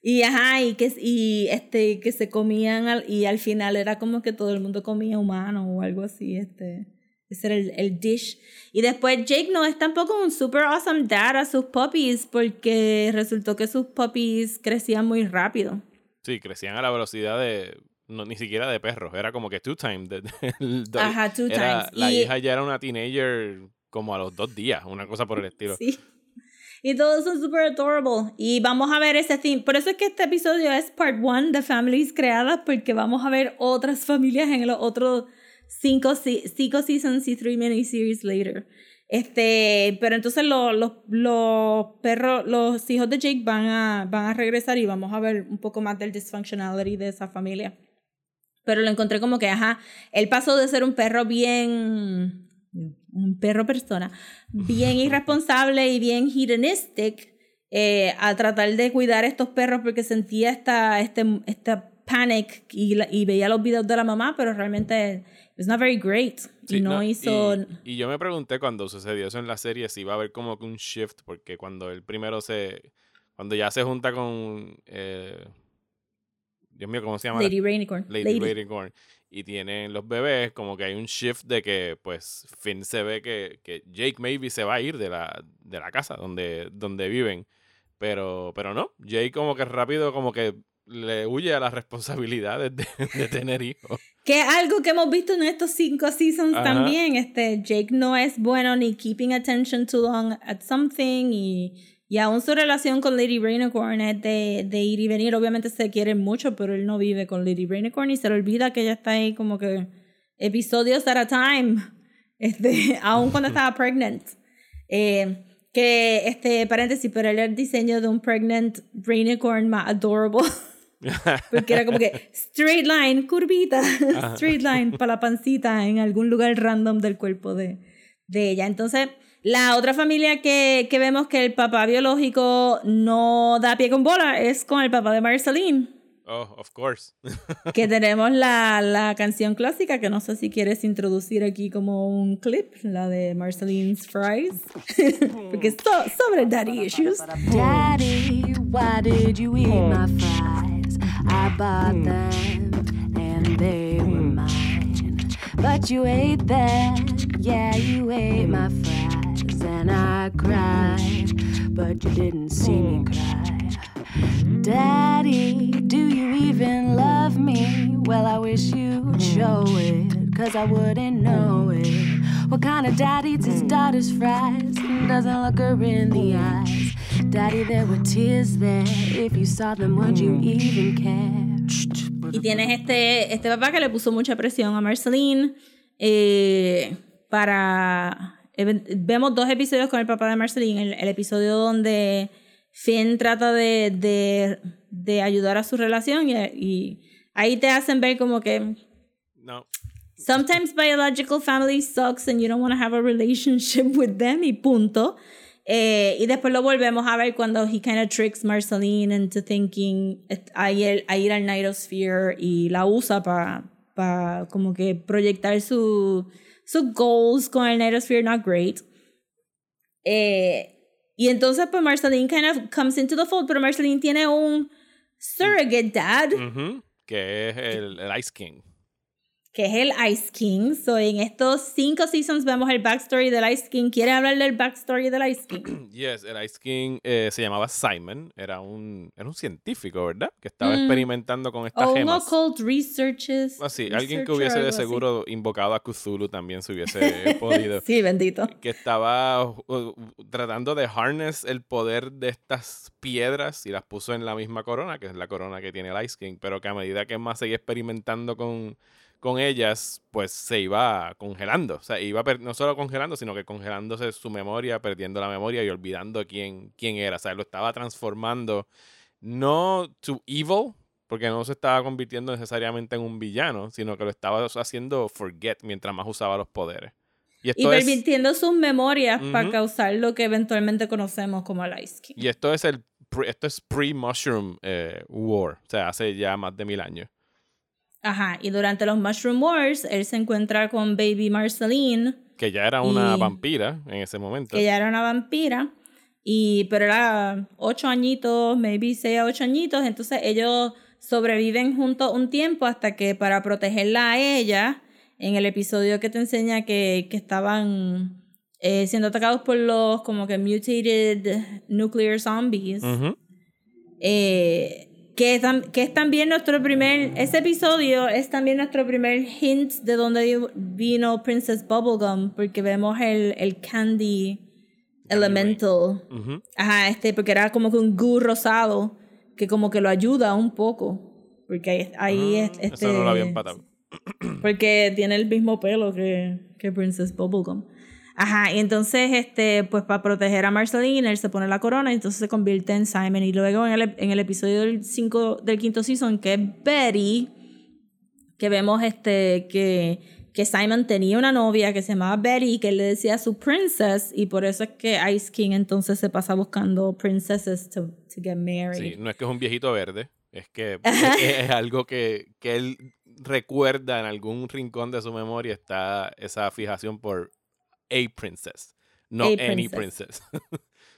Y ajá, y que, y este, que se comían, al, y al final era como que todo el mundo comía humano o algo así. Este, ese era el, el dish. Y después Jake no es tampoco un super awesome dad a sus puppies, porque resultó que sus puppies crecían muy rápido. Sí, crecían a la velocidad de... No, ni siquiera de perros, era como que two times. Ajá, two era, times. La y... hija ya era una teenager como a los dos días, una cosa por el estilo. Sí. Y todos son super adorable. Y vamos a ver ese theme. Por eso es que este episodio es part one de families creadas, porque vamos a ver otras familias en los otros cinco, cinco seasons y three miniseries later. Este, pero entonces los, los, los perros, los hijos de Jake van a, van a regresar y vamos a ver un poco más del dysfunctionality de esa familia. Pero lo encontré como que, ajá, él pasó de ser un perro bien, un perro persona, bien irresponsable y bien hedonistic, eh, a tratar de cuidar a estos perros porque sentía esta, este, esta panic y, la, y veía los videos de la mamá, pero realmente it's not very great. Sí, y no, no hizo... Y, y yo me pregunté cuando sucedió eso en la serie si iba a haber como que un shift, porque cuando él primero se... Cuando ya se junta con... Eh, Dios mío, ¿cómo se llama? Lady Rainicorn. Lady, Lady Rainicorn. Y tienen los bebés, como que hay un shift de que, pues, Finn se ve que, que Jake maybe se va a ir de la, de la casa donde, donde viven. Pero, pero no, Jake como que rápido como que le huye a las responsabilidades de, de tener hijos. Que es algo que hemos visto en estos cinco seasons. Ajá. También. Este, Jake no es bueno ni keeping attention too long at something y... Y aún su relación con Lady Rainicorn es de, de ir y venir. Obviamente se quieren mucho, pero él no vive con Lady Rainicorn y se le olvida que ella está ahí como que episodios at a time. Este, aún cuando estaba pregnant. Eh, que, este, paréntesis, pero era el diseño de un pregnant Rainicorn más adorable. Porque era como que straight line, curvita, straight line para la pancita en algún lugar random del cuerpo de, de ella. Entonces... La otra familia que, que vemos que el papá biológico no da pie con bola es con el papá de Marceline. Oh, of course. Que tenemos la, la canción clásica, que no sé si quieres introducir aquí como un clip, la de Marceline's Fries. Porque es so, sobre daddy issues. Daddy, why did you eat my fries? I bought them and they were mine. But you ate them, yeah, you ate my fries. And I cried, but you didn't see me cry. Daddy, do you even love me? Well, I wish you'd show it, cause I wouldn't know it. What kind of daddy eats his daughter's fries and doesn't look her in the eyes? Daddy, there were tears there. If you saw them, would you even care? Y tienes este, este papá que le puso mucha presión a Marceline. Eh... para... Vemos dos episodios con el papá de Marceline. El, el episodio donde Finn trata de, de, de ayudar a su relación y, y ahí te hacen ver como que... No. Sometimes biological family sucks and you don't want to have a relationship with them y punto. Eh, y después lo volvemos a ver cuando he kind of tricks Marceline into thinking a ir, a ir al Nightosphere y la usa para pa como que proyectar su... So goals con el Nightosphere, not great. Eh, y entonces, pues, Marceline kind of comes into the fold, pero Marceline tiene un surrogate dad. Mm-hmm. Que es el, el Ice King. Que es el Ice King. So, en estos cinco seasons vemos el backstory del Ice King. ¿Quieres hablar del backstory del Ice King? Yes, el Ice King eh, se llamaba Simon. Era un, era un científico, ¿verdad? Que estaba mm. experimentando con estas oh, gemas. O un occult researches. Ah, sí, researcher, alguien que hubiese de seguro así. Invocado a Cthulhu también se hubiese podido. Sí, bendito. Que estaba uh, tratando de harness el poder de estas piedras y las puso en la misma corona, que es la corona que tiene el Ice King, pero que a medida que más seguía experimentando con... con ellas, pues se iba congelando. O sea, iba per- no solo congelando, sino que congelándose su memoria, perdiendo la memoria y olvidando quién, quién era. O sea, lo estaba transformando, no to evil, porque no se estaba convirtiendo necesariamente en un villano, sino que lo estaba haciendo forget mientras más usaba los poderes. Y, y pervirtiendo es... sus memorias uh-huh. para causar lo que eventualmente conocemos como el Ice King. Y esto es, el pre- esto es pre-Mushroom eh, War. O sea, hace ya más de mil años. Ajá, y durante los Mushroom Wars, él se encuentra con Baby Marceline. Que ya era una y, vampira en ese momento. Que ya era una vampira, y, pero era ocho añitos, maybe seis a ocho añitos. Entonces ellos sobreviven juntos un tiempo hasta que para protegerla a ella, en el episodio que te enseña que, que estaban eh, siendo atacados por los como que mutated nuclear zombies, uh-huh. eh... Que, que es también nuestro primer... Ese episodio es también nuestro primer hint de dónde vino Princess Bubblegum. Porque vemos el, el Candy Elemental. Uh-huh. Ajá, este, porque era como que un goo rosado. Que como que lo ayuda un poco. Porque ahí... ahí uh-huh. este, Eso no lo había empatado. Porque tiene el mismo pelo que, que Princess Bubblegum. Ajá, y entonces, este, pues para proteger a Marceline, él se pone la corona y entonces se convierte en Simon. Y luego en el, en el episodio del, cinco, del quinto season, que es Betty, que vemos este, que, que Simon tenía una novia que se llamaba Betty y que él le decía su princess. Y por eso es que Ice King entonces se pasa buscando princesses to, to get married. Sí, no es que es un viejito verde, es que es, es algo que, que él recuerda en algún rincón de su memoria, está esa fijación por... A princess, no a princess. Any princess.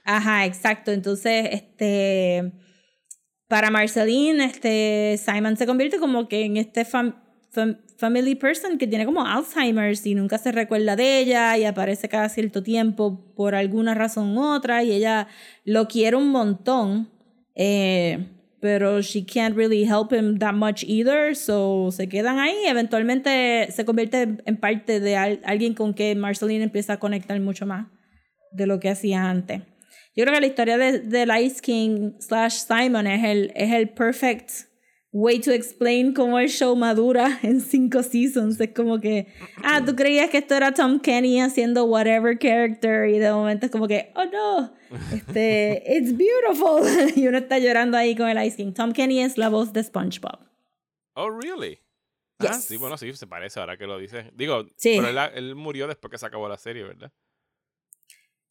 Ajá, exacto. Entonces, este, para Marceline, este, Simon se convierte como que en este fam, fam, family person que tiene como Alzheimer's y nunca se recuerda de ella y aparece cada cierto tiempo por alguna razón u otra y ella lo quiere un montón, eh, pero she can't really help him that much either, so se quedan ahí. Eventualmente se convierte en parte de al- alguien con que Marceline empieza a conectar mucho más de lo que hacía antes. Yo creo que la historia del de Ice King slash Simon es el, es el perfect way to explain cómo el show madura en cinco seasons. Es como que, ah, tú creías que esto era Tom Kenny haciendo whatever character y de momento es como que, oh no, este, it's beautiful. Y uno está llorando ahí con el Ice King. Tom Kenny es la voz de SpongeBob. Oh, really? Yes. Ah, sí, bueno, sí, se parece ahora que lo dices. Digo, sí. Pero él, él murió después que se acabó la serie, ¿verdad?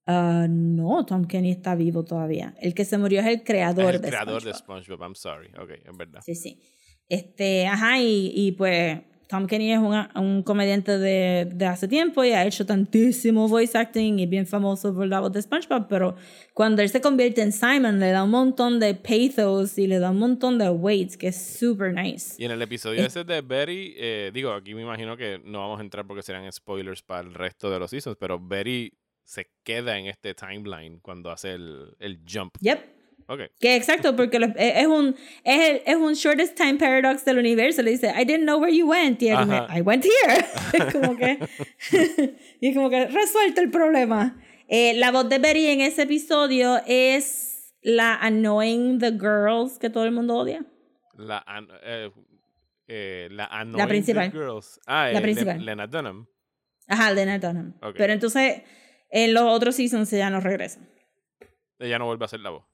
Uh, no, Tom Kenny está vivo todavía. El que se murió es el creador el de creador SpongeBob. El creador de SpongeBob, I'm sorry. Ok, es verdad. Sí, sí. Este, ajá, y, y pues Tom Kenny es una, un comediante de, de hace tiempo y ha hecho tantísimo voice acting y es bien famoso por la voz de SpongeBob, pero cuando él se convierte en Simon le da un montón de pathos y le da un montón de weight, que es super nice. Y en el episodio es... ese de Betty, eh, digo, aquí me imagino que no vamos a entrar porque serán spoilers para el resto de los seasons, pero Betty... se queda en este timeline cuando hace el, el jump. Yep. Okay. Que exacto, porque lo, es, un, es, el, es un shortest time paradox del universo. Le dice, I didn't know where you went. Y él me, I went here. Es como que, y es como que resuelto el problema. Eh, la voz de Betty en ese episodio es la annoying the girls que todo el mundo odia. La, an, eh, eh, la annoying la principal. The girls. Ah, eh, la principal. Le, Lena Dunham. Ajá, el de Ned Dunham. Okay. Pero entonces, en los otros seasons ella no regresa. Ella no vuelve a hacer la voz.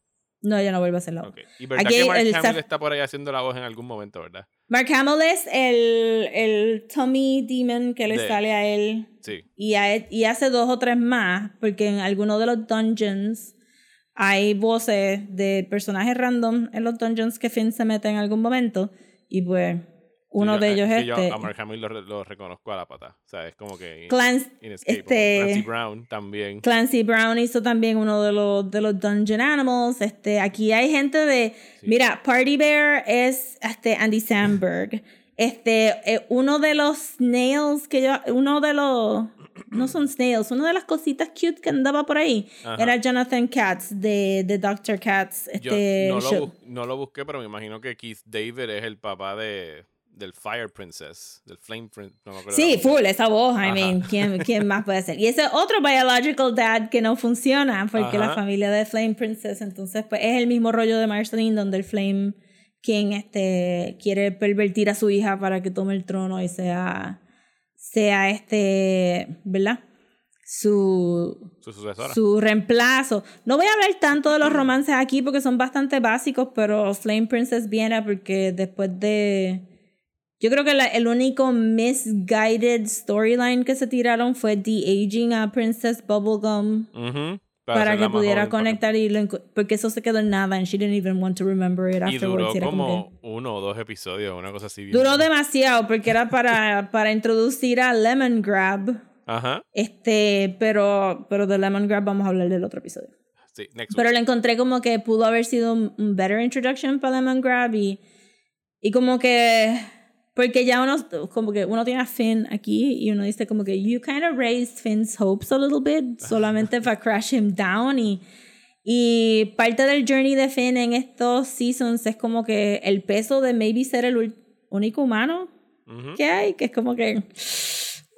No, ella no vuelve a hacer la voz. Okay. Y verdad Aquí, que Mark Hamill staff... está por ahí haciendo la voz en algún momento, ¿verdad? Mark Hamill es el, el Tommy Demon que le de... sale a él. Sí. Y, a él, y hace dos o tres más, porque en alguno de los dungeons hay voces de personajes random en los dungeons que Finn se mete en algún momento. Y pues... Uno yo, de ellos es este. Yo a Mark Hamill lo, lo reconozco a la pata. O sea, es como que Clancy, este, Clancy Brown también. Clancy Brown hizo también uno de los, de los Dungeon Animals. Este, aquí hay gente de... Sí. Mira, Party Bear es este, Andy Samberg. este, eh, uno de los snails que yo... Uno de los... No son snails. Una de las cositas cute que andaba por ahí. Ajá. Era Jonathan Katz de, de doctor Katz. Este, yo no, lo, no lo busqué, pero me imagino que Keith David es el papá de... del Fire Princess, del Flame Princess. No me acuerdo. Sí, full, esa voz, I Ajá. mean, ¿quién, ¿quién más puede ser? Y ese otro biological dad que no funciona, porque Ajá. la familia de Flame Princess, entonces, pues, es el mismo rollo de Marceline, donde el Flame King este, quiere pervertir a su hija para que tome el trono y sea, sea este, ¿verdad? Su, su sucesora. Su reemplazo. No voy a hablar tanto de los romances aquí, porque son bastante básicos, pero Flame Princess viene porque después de... Yo creo que la, el único misguided storyline que se tiraron fue de-aging a Princess Bubblegum uh-huh. para, para que pudiera joven, conectar porque... y lo inc- porque eso se quedó en nada and she didn't even want to remember it afterwards. Y duró era como, como que... uno o dos episodios, una cosa así. Bien duró bien. Demasiado porque era para, para introducir a Lemon Grab. Ajá. Este, pero, pero de Lemon Grab vamos a hablar del otro episodio. Sí, next pero lo encontré como que pudo haber sido un better introduction para Lemon Grab y, y como que... Porque ya uno, como que uno tiene a Finn aquí y uno dice como que you kind of raised Finn's hopes a little bit solamente para crash him down y, y parte del journey de Finn en estos seasons es como que el peso de maybe ser el único humano uh-huh. que hay, que es como que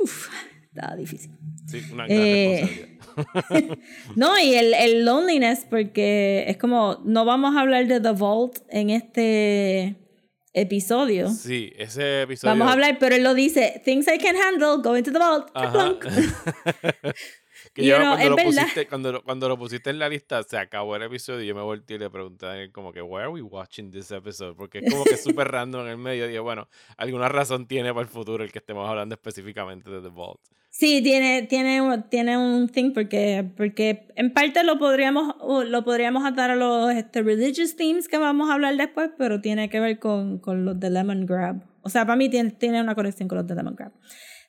uff, estaba difícil. Sí, una gran eh, responsabilidad. No, y el, el loneliness porque es como, no vamos a hablar de The Vault en este... episodio. Sí, ese episodio. Vamos a hablar, pero él lo dice, things I can handle, go into the vault. Que yo know, cuando, lo pusiste, cuando, lo, cuando lo pusiste en la lista, se acabó el episodio y yo me volteé y le pregunté a él como que, why are we watching this episode? Porque es como que súper random en el medio. Y dije, bueno, alguna razón tiene para el futuro el que estemos hablando específicamente de The Vault. Sí, tiene, tiene, tiene un thing porque, porque en parte lo podríamos, lo podríamos atar a los este, religious themes que vamos a hablar después, pero tiene que ver con, con los de Lemon Grab. O sea, para mí tiene, tiene una conexión con los de Lemon Grab.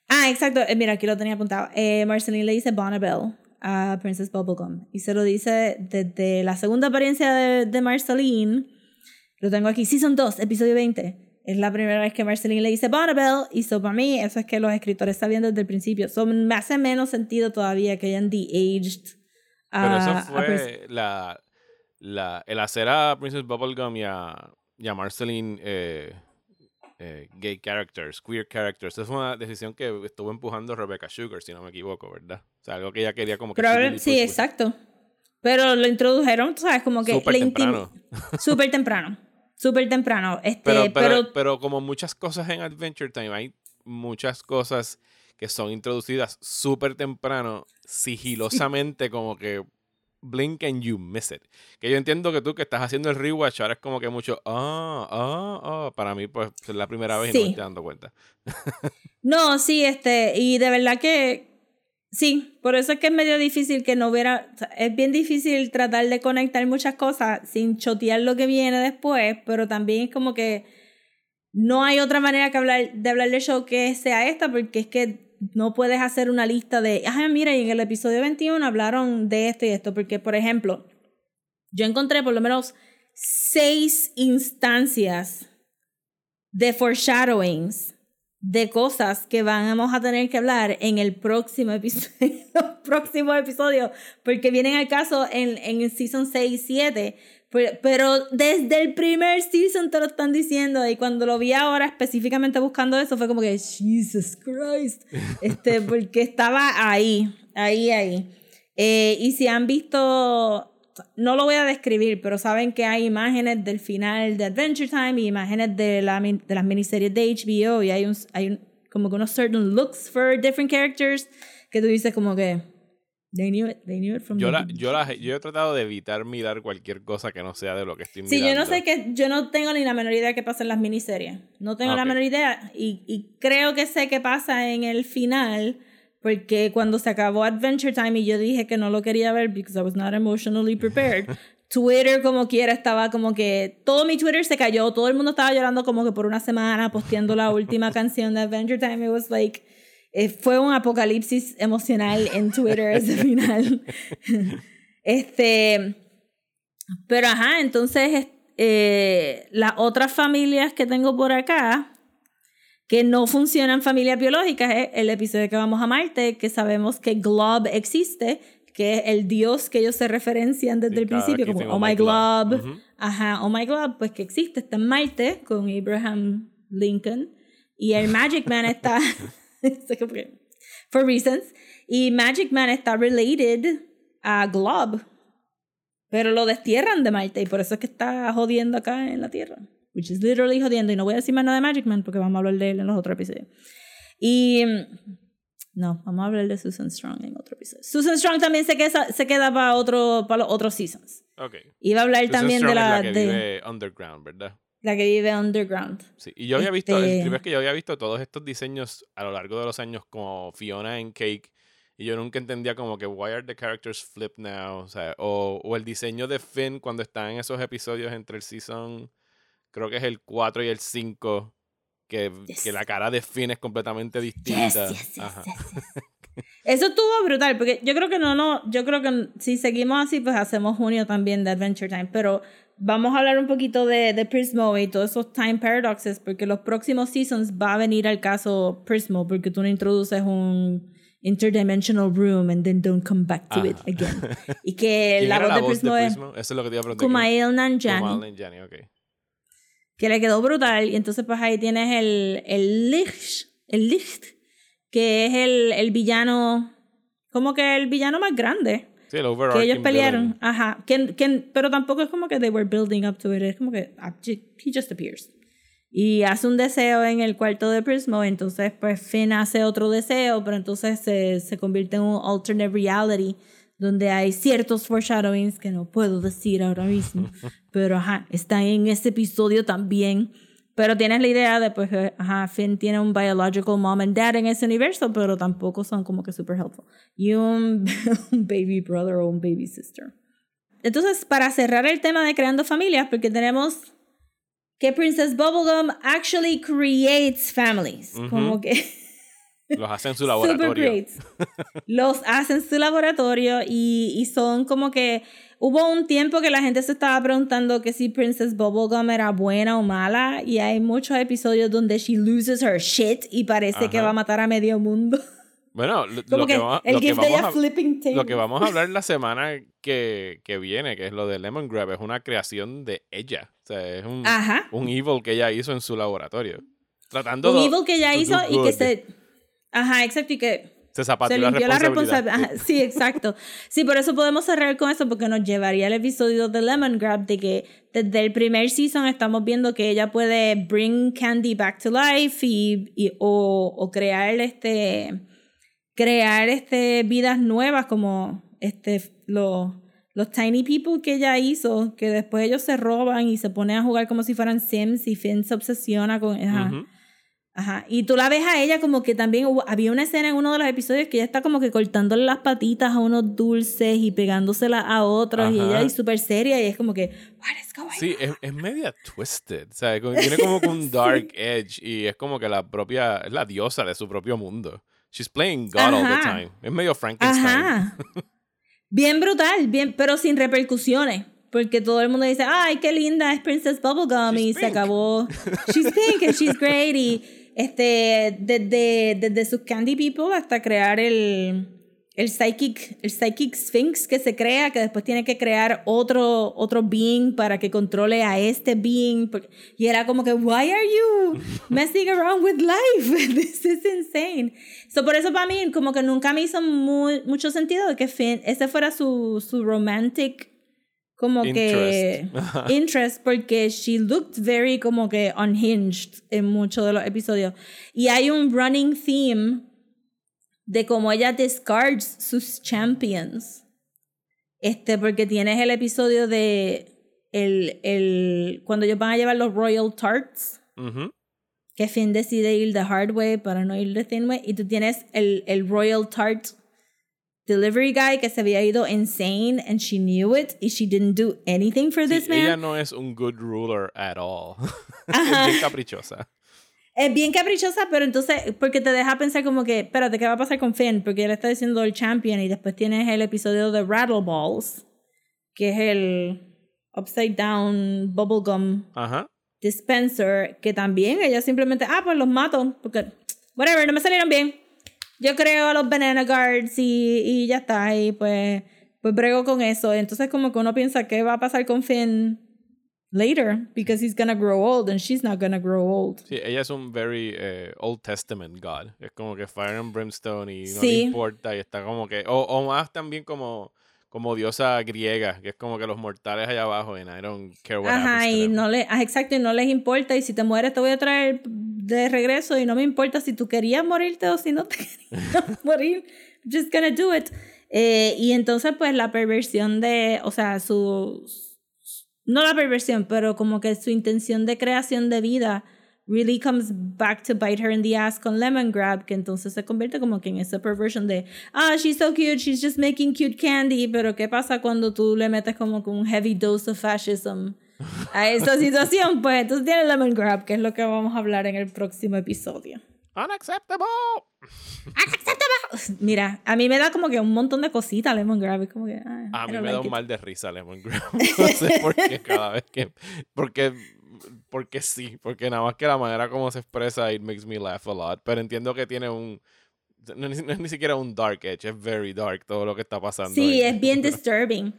Ah, exacto. Eh, mira, aquí lo tenía apuntado. Eh, Marceline le dice Bonnabelle a Princess Bubblegum. Y se lo dice desde la segunda apariencia de, de Marceline. Lo tengo aquí. Season dos, episodio veinte. Es la primera vez que Marceline le dice Bonnabelle. Y so, para mí, eso es que los escritores sabían desde el principio. So, me hace menos sentido todavía que hayan de-aged a... Pero eso fue a la, la, el hacer a Princess Bubblegum y a, y a Marceline... Eh, Eh, gay characters, queer characters. Es una decisión que estuvo empujando Rebecca Sugar, si no me equivoco, ¿verdad? O sea, algo que ella quería como que... Pero, sí, push, exacto. Pero lo introdujeron, ¿sabes? Como que... Súper temprano. Intim- Súper temprano. Súper temprano. Este, pero, pero, pero... pero como muchas cosas en Adventure Time, hay muchas cosas que son introducidas súper temprano, sigilosamente como que... Blink and you miss it. Que yo entiendo que tú que estás haciendo el rewatch ahora es como que mucho ah, ah, ah. Para mí pues es la primera vez sí. Y no me estoy dando cuenta. No, sí, este y de verdad que sí, por eso es que es medio difícil que no hubiera, es bien difícil tratar de conectar muchas cosas sin chotear lo que viene después, pero también es como que no hay otra manera que hablar, de hablar del show que sea esta, porque es que no puedes hacer una lista de, ah, mira, y en el episodio veintiuno hablaron de esto y esto, porque, por ejemplo, yo encontré por lo menos seis instancias de foreshadowings de cosas que vamos a tener que hablar en el próximo episodio, próximo episodio porque vienen al caso en, en el season seis y siete, pero, pero desde el primer season te lo están diciendo, y cuando lo vi ahora específicamente buscando eso fue como que Jesus Christ, este, porque estaba ahí, ahí, ahí. Eh, y si han visto, no lo voy a describir, pero saben que hay imágenes del final de Adventure Time y imágenes de, la, de las miniseries de H B O, y hay un, hay un como que unos certain looks for different characters que tú dices como que they knew it, they knew it from yo the la, yo, la, yo he tratado de evitar mirar cualquier cosa que no sea de lo que estoy mirando. Sí, yo no sé que yo no tengo ni la menor idea de qué pasa en las miniseries. No tengo okay. la menor idea y, y creo que sé qué pasa en el final porque cuando se acabó Adventure Time y yo dije que no lo quería ver because I was not emotionally prepared. Twitter como quiera estaba como que todo mi Twitter se cayó, todo el mundo estaba llorando como que por una semana posteando la última canción de Adventure Time. It was like eh, fue un apocalipsis emocional en Twitter ese final. este pero ajá, entonces eh, las otras familias que tengo por acá que no funcionan familias biológicas es eh, el episodio que vamos a Marte, que sabemos que Glob existe, que es el dios que ellos se referencian desde sí, el claro, principio, como Oh My Glob, Glob. Uh-huh. Ajá, Oh My Glob, pues que existe, está en Marte con Abraham Lincoln, y el Magic Man está, for reasons, y Magic Man está related a Glob, pero lo destierran de Marte, y por eso es que está jodiendo acá en la Tierra, which is literally jodiendo, y no voy a decir más nada de Magic Man, porque vamos a hablar de él en los otros episodios. Y... no, vamos a hablar de Susan Strong en otro episodio. Susan Strong también se queda, se queda para, otro, para los otros seasons. Ok. Iba a hablar Susan también Strong de la... es la que de, vive underground, ¿verdad? La que vive underground. Sí, y yo había este... visto... el es que yo había visto todos estos diseños a lo largo de los años como Fiona en Cake y yo nunca entendía como que why are the characters flipped now? O sea, o, o el diseño de Finn cuando está en esos episodios entre el season... creo que es el cuatro y el cinco... Que, yes. que la cara de Finn es completamente distinta. Yes, yes, yes, Ajá. yes, yes. Eso estuvo brutal, porque yo creo que no, no, yo creo que si seguimos así, pues hacemos junio también de Adventure Time, pero vamos a hablar un poquito de, de Prismo y todos esos time paradoxes, porque los próximos seasons va a venir al caso Prismo, porque tú no introduces un interdimensional room and then don't come back to Ajá. it again. Y que la voz, la voz de Prismo, de Prismo es, eso es lo que te iba a preguntar, Kumail Nanjiani. Kumail Nanjiani, ok. Que le quedó brutal, y entonces pues ahí tienes el, el Licht, el Licht, que es el, el villano, como que el villano más grande, sí, el que ellos pelearon, villain. Ajá, que, que, pero tampoco es como que they were building up to it, es como que he just appears, y hace un deseo en el cuarto de Prismo, entonces pues Finn hace otro deseo, pero entonces se, se convierte en un alternate reality, donde hay ciertos foreshadowings que no puedo decir ahora mismo, pero ajá, están en ese episodio también, pero tienes la idea de pues, ajá, Finn tiene un biological mom and dad en ese universo, pero tampoco son como que super helpful, y un, un baby brother o un baby sister. Entonces, para cerrar el tema de creando familias, porque tenemos que Princess Bubblegum actually creates families, uh-huh. como que... los hacen su laboratorio. Los hacen su laboratorio y, y son como que... hubo un tiempo que la gente se estaba preguntando que si Princess Bubblegum era buena o mala y hay muchos episodios donde she loses her shit y parece Ajá. que va a matar a medio mundo. Bueno, lo, lo que, que vamos, el lo que vamos a, flipping table. Lo que vamos a hablar la semana que, que viene, que es lo de Lemon Grab, es una creación de ella. O sea, es un, un evil que ella hizo en su laboratorio. Tratando un evil que ella hizo y que se... Ajá, exacto, y que se, se limpió la responsabilidad. La responsab- Ajá, sí, exacto. Sí, por eso podemos cerrar con eso, porque nos llevaría al episodio de Lemon Grab, de que desde el primer season estamos viendo que ella puede bring Candy back to life y, y, o, o crear, este, crear este, vidas nuevas como este, los, los Tiny People que ella hizo, que después ellos se roban y se ponen a jugar como si fueran Sims y Finn se obsesiona con... Ajá. Uh-huh. Ajá, y tú la ves a ella como que también hubo, había una escena en uno de los episodios que ella está como que cortándole las patitas a unos dulces y pegándoselas a otros Ajá. y ella es súper seria y es como que what is going sí, on? Es, es media twisted, o sea, tiene como un dark sí. edge y es como que la propia, es la diosa de su propio mundo. She's playing God Ajá. all the time. Es medio Frankenstein. Ajá. Bien brutal, bien, pero sin repercusiones. Porque todo el mundo dice, ay, qué linda es Princess Bubblegum she's y pink. Se acabó. She's pink and she's great y este desde de, de sus Candy People hasta crear el el psychic el psychic sphinx que se crea, que después tiene que crear otro otro being para que controle a este being y era como que why are you messing around with life, this is insane. So por eso para mí como que nunca me hizo muy, mucho sentido de que Finn, ese fuera su su romantic como interest. que interest porque she looked very como que unhinged en muchos de los episodios. Y hay un running theme de cómo ella discards sus champions. Este, porque tienes el episodio de el, el, cuando ellos van a llevar los Royal Tarts, uh-huh. que Finn decide ir the hard way para no ir the thin way, y tú tienes el, el Royal Tart delivery guy que se había ido insane and she knew it and she didn't do anything for this sí, man. Ella no es un good ruler at all. Es bien caprichosa. Es bien caprichosa, pero entonces, porque te deja pensar como que, espérate, ¿qué va a pasar con Finn? Porque él está diciendo el champion y después tienes el episodio de Rattle Balls, que es el upside down bubblegum Ajá. dispenser, que también ella simplemente, ah, pues los mato, porque, whatever, no me salieron bien. Yo creo a los banana guards y, y ya está, y pues, pues brego con eso. Entonces como que uno piensa qué va a pasar con Finn later, because he's gonna grow old and she's not gonna grow old. Sí, ella es un very eh, Old Testament god. Es como que fire and brimstone y no sí. le importa y está como que, o, o más también como, como diosa griega, que es como que los mortales allá abajo and I don't care what Ajá, happens to them. Y no le, exacto, y no les importa y si te mueres te voy a traer de regreso y no me importa si tú querías morirte o si no te querías morir, I'm just gonna do it. Eh, y entonces pues la perversión de, o sea, su, no la perversión, pero como que su intención de creación de vida really comes back to bite her in the ass con Lemon Grab, que entonces se convierte como que en esa perversión de, ah, oh, she's so cute, she's just making cute candy, pero ¿qué pasa cuando tú le metes como con un heavy dose of fascism a esa situación? Pues entonces tiene Lemon Grab, que es lo que vamos a hablar en el próximo episodio. Unacceptable. Unacceptable. Mira, a mí me da como que un montón de cositas Lemon Grab, como que ah, a mí me like da un it. mal de risa Lemon Grab. No sé por qué cada vez que porque porque sí, porque nada más que la manera como se expresa it makes me laugh a lot, pero entiendo que tiene un no es, no es ni siquiera un dark edge, es very dark todo lo que está pasando. Sí, ahí. Es bien disturbing.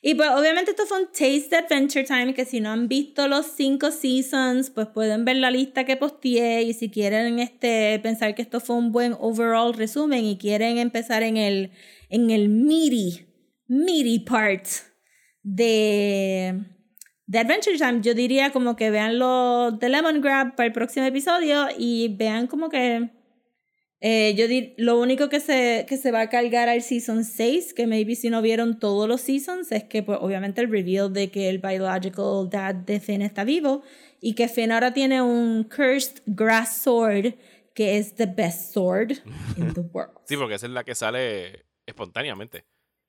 Y pues obviamente esto fue un Taste de Adventure Time, que si no han visto los cinco seasons, pues pueden ver la lista que posteé, y si quieren este, pensar que esto fue un buen overall resumen y quieren empezar en el, en el meaty, meaty part de, de Adventure Time, yo diría como que vean lo de Lemon Grab para el próximo episodio y vean como que... Eh, yo dir, lo único que se, que se va a cargar al Season six, que maybe si no vieron todos los Seasons, es que pues, obviamente el reveal de que el biological dad de Finn está vivo y que Finn ahora tiene un cursed grass sword que es the best sword in the world. Sí, porque esa es la que sale espontáneamente.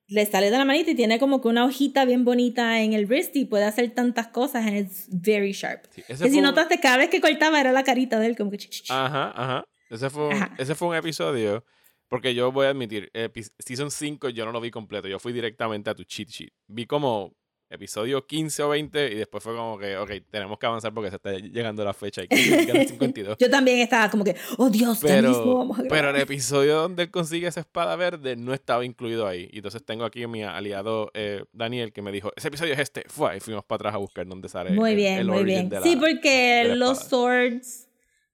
Le sale de la manita y tiene como que una hojita bien bonita en el wrist y puede hacer tantas cosas and it's very sharp. Sí, que si un... notaste, cada vez que cortaba era la carita de él como que... Ajá, ajá. Ese fue, un, ese fue un episodio, porque yo voy a admitir, epi- Season cinco yo no lo vi completo, yo fui directamente a tu cheat sheet. Vi como episodio quince o veinte y después fue como que, ok, tenemos que avanzar porque se está llegando la fecha y que llegan cincuenta y dos. Yo también estaba como que, oh Dios, ya mismo vamos a grabar. Pero el episodio donde él consigue esa espada verde no estaba incluido ahí. Y entonces tengo aquí a mi aliado eh, Daniel que me dijo, ese episodio es este, fue y fuimos para atrás a buscar dónde sale muy bien, el, el muy bien. La, sí, porque los swords...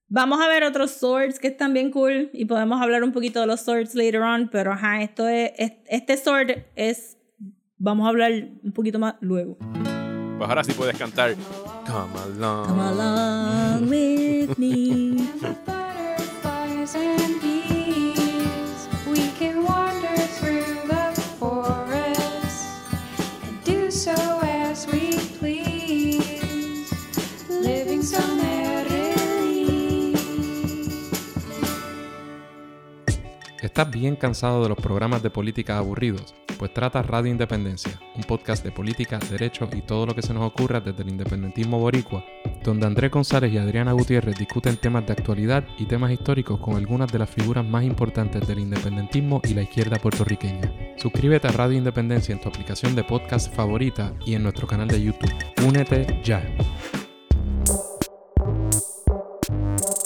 Vamos a ver otros swords que están bien cool y podemos hablar un poquito de los swords later on, pero ajá, esto es, este sword es, vamos a hablar un poquito más luego. Pues ahora sí puedes cantar Come along, come along with me. ¿Estás bien cansado de los programas de política aburridos? Pues trata Radio Independencia, un podcast de política, derecho y todo lo que se nos ocurra desde el independentismo boricua, donde Andrés González y Adriana Gutiérrez discuten temas de actualidad y temas históricos con algunas de las figuras más importantes del independentismo y la izquierda puertorriqueña. Suscríbete a Radio Independencia en tu aplicación de podcast favorita y en nuestro canal de YouTube. Únete ya.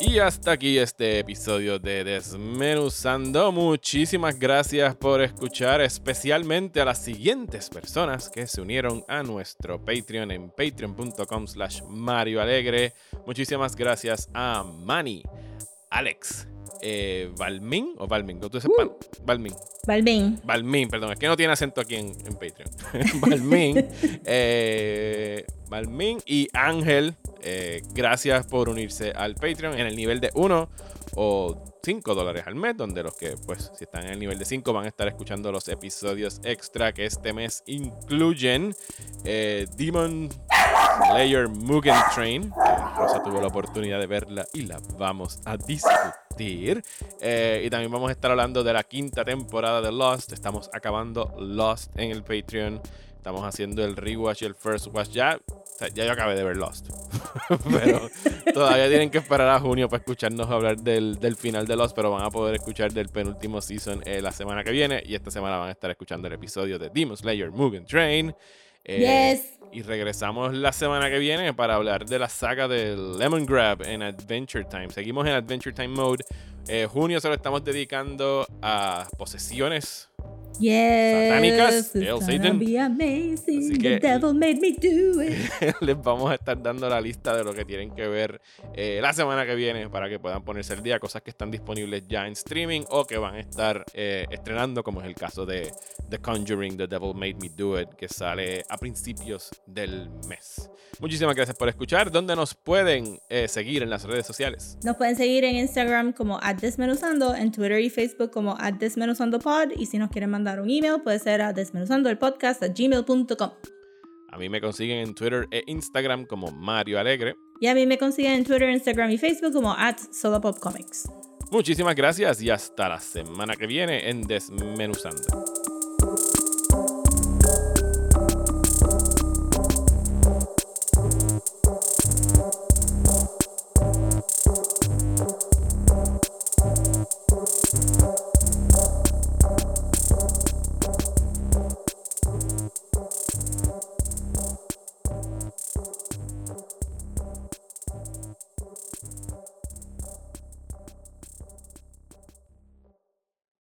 Y hasta aquí este episodio de Desmenuzando. Muchísimas gracias por escuchar, especialmente a las siguientes personas que se unieron a nuestro Patreon en patreon.com slash Mario Alegre. Muchísimas gracias a Manny, Alex, eh, Balmín o Balmín, ¿cómo tú dices? Uh, Balmín. Balmín. Balmín, perdón, es que no tiene acento aquí en, en Patreon. Balmín. eh, Balmín y Ángel, eh, gracias por unirse al Patreon en el nivel de uno o cinco dólares al mes, donde los que, pues, si están en el nivel de cinco van a estar escuchando los episodios extra que este mes incluyen eh, Demon Slayer Mugen Train. Rosa tuvo la oportunidad de verla y la vamos a discutir. Eh, y también vamos a estar hablando de la quinta temporada de Lost. Estamos acabando Lost en el Patreon. Estamos haciendo el rewatch y el first watch ya. O sea, ya yo acabé de ver Lost. Pero todavía tienen que esperar a junio para escucharnos hablar del, del final de Lost, pero van a poder escuchar del penúltimo season eh, la semana que viene. Y esta semana van a estar escuchando el episodio de Demon Slayer Mugen Train. Eh, yes. Y regresamos la semana que viene para hablar de la saga de Lemon Grab en Adventure Time. Seguimos en Adventure Time Mode. Eh, junio se lo estamos dedicando a posesiones. Yes, satánicas, Hail Satan. Be amazing. Así que the devil made me do it. Les vamos a estar dando la lista de lo que tienen que ver eh, la semana que viene para que puedan ponerse al día, cosas que están disponibles ya en streaming o que van a estar eh, estrenando, como es el caso de The Conjuring, The Devil Made Me Do It, que sale a principios del mes. Muchísimas gracias por escuchar. ¿Dónde nos pueden eh, seguir en las redes sociales? Nos pueden seguir en Instagram como arroba desmenuzando, en Twitter y Facebook como arroba desmenuzandopod, y si nos quieren mandar un email puede ser a desmenuzando el podcast arroba gmail punto com. A mí me consiguen en Twitter e Instagram como Mario Alegre, y a mí me consiguen en Twitter, Instagram y Facebook como arroba solopopcomics. Muchísimas gracias y hasta la semana que viene en Desmenuzando.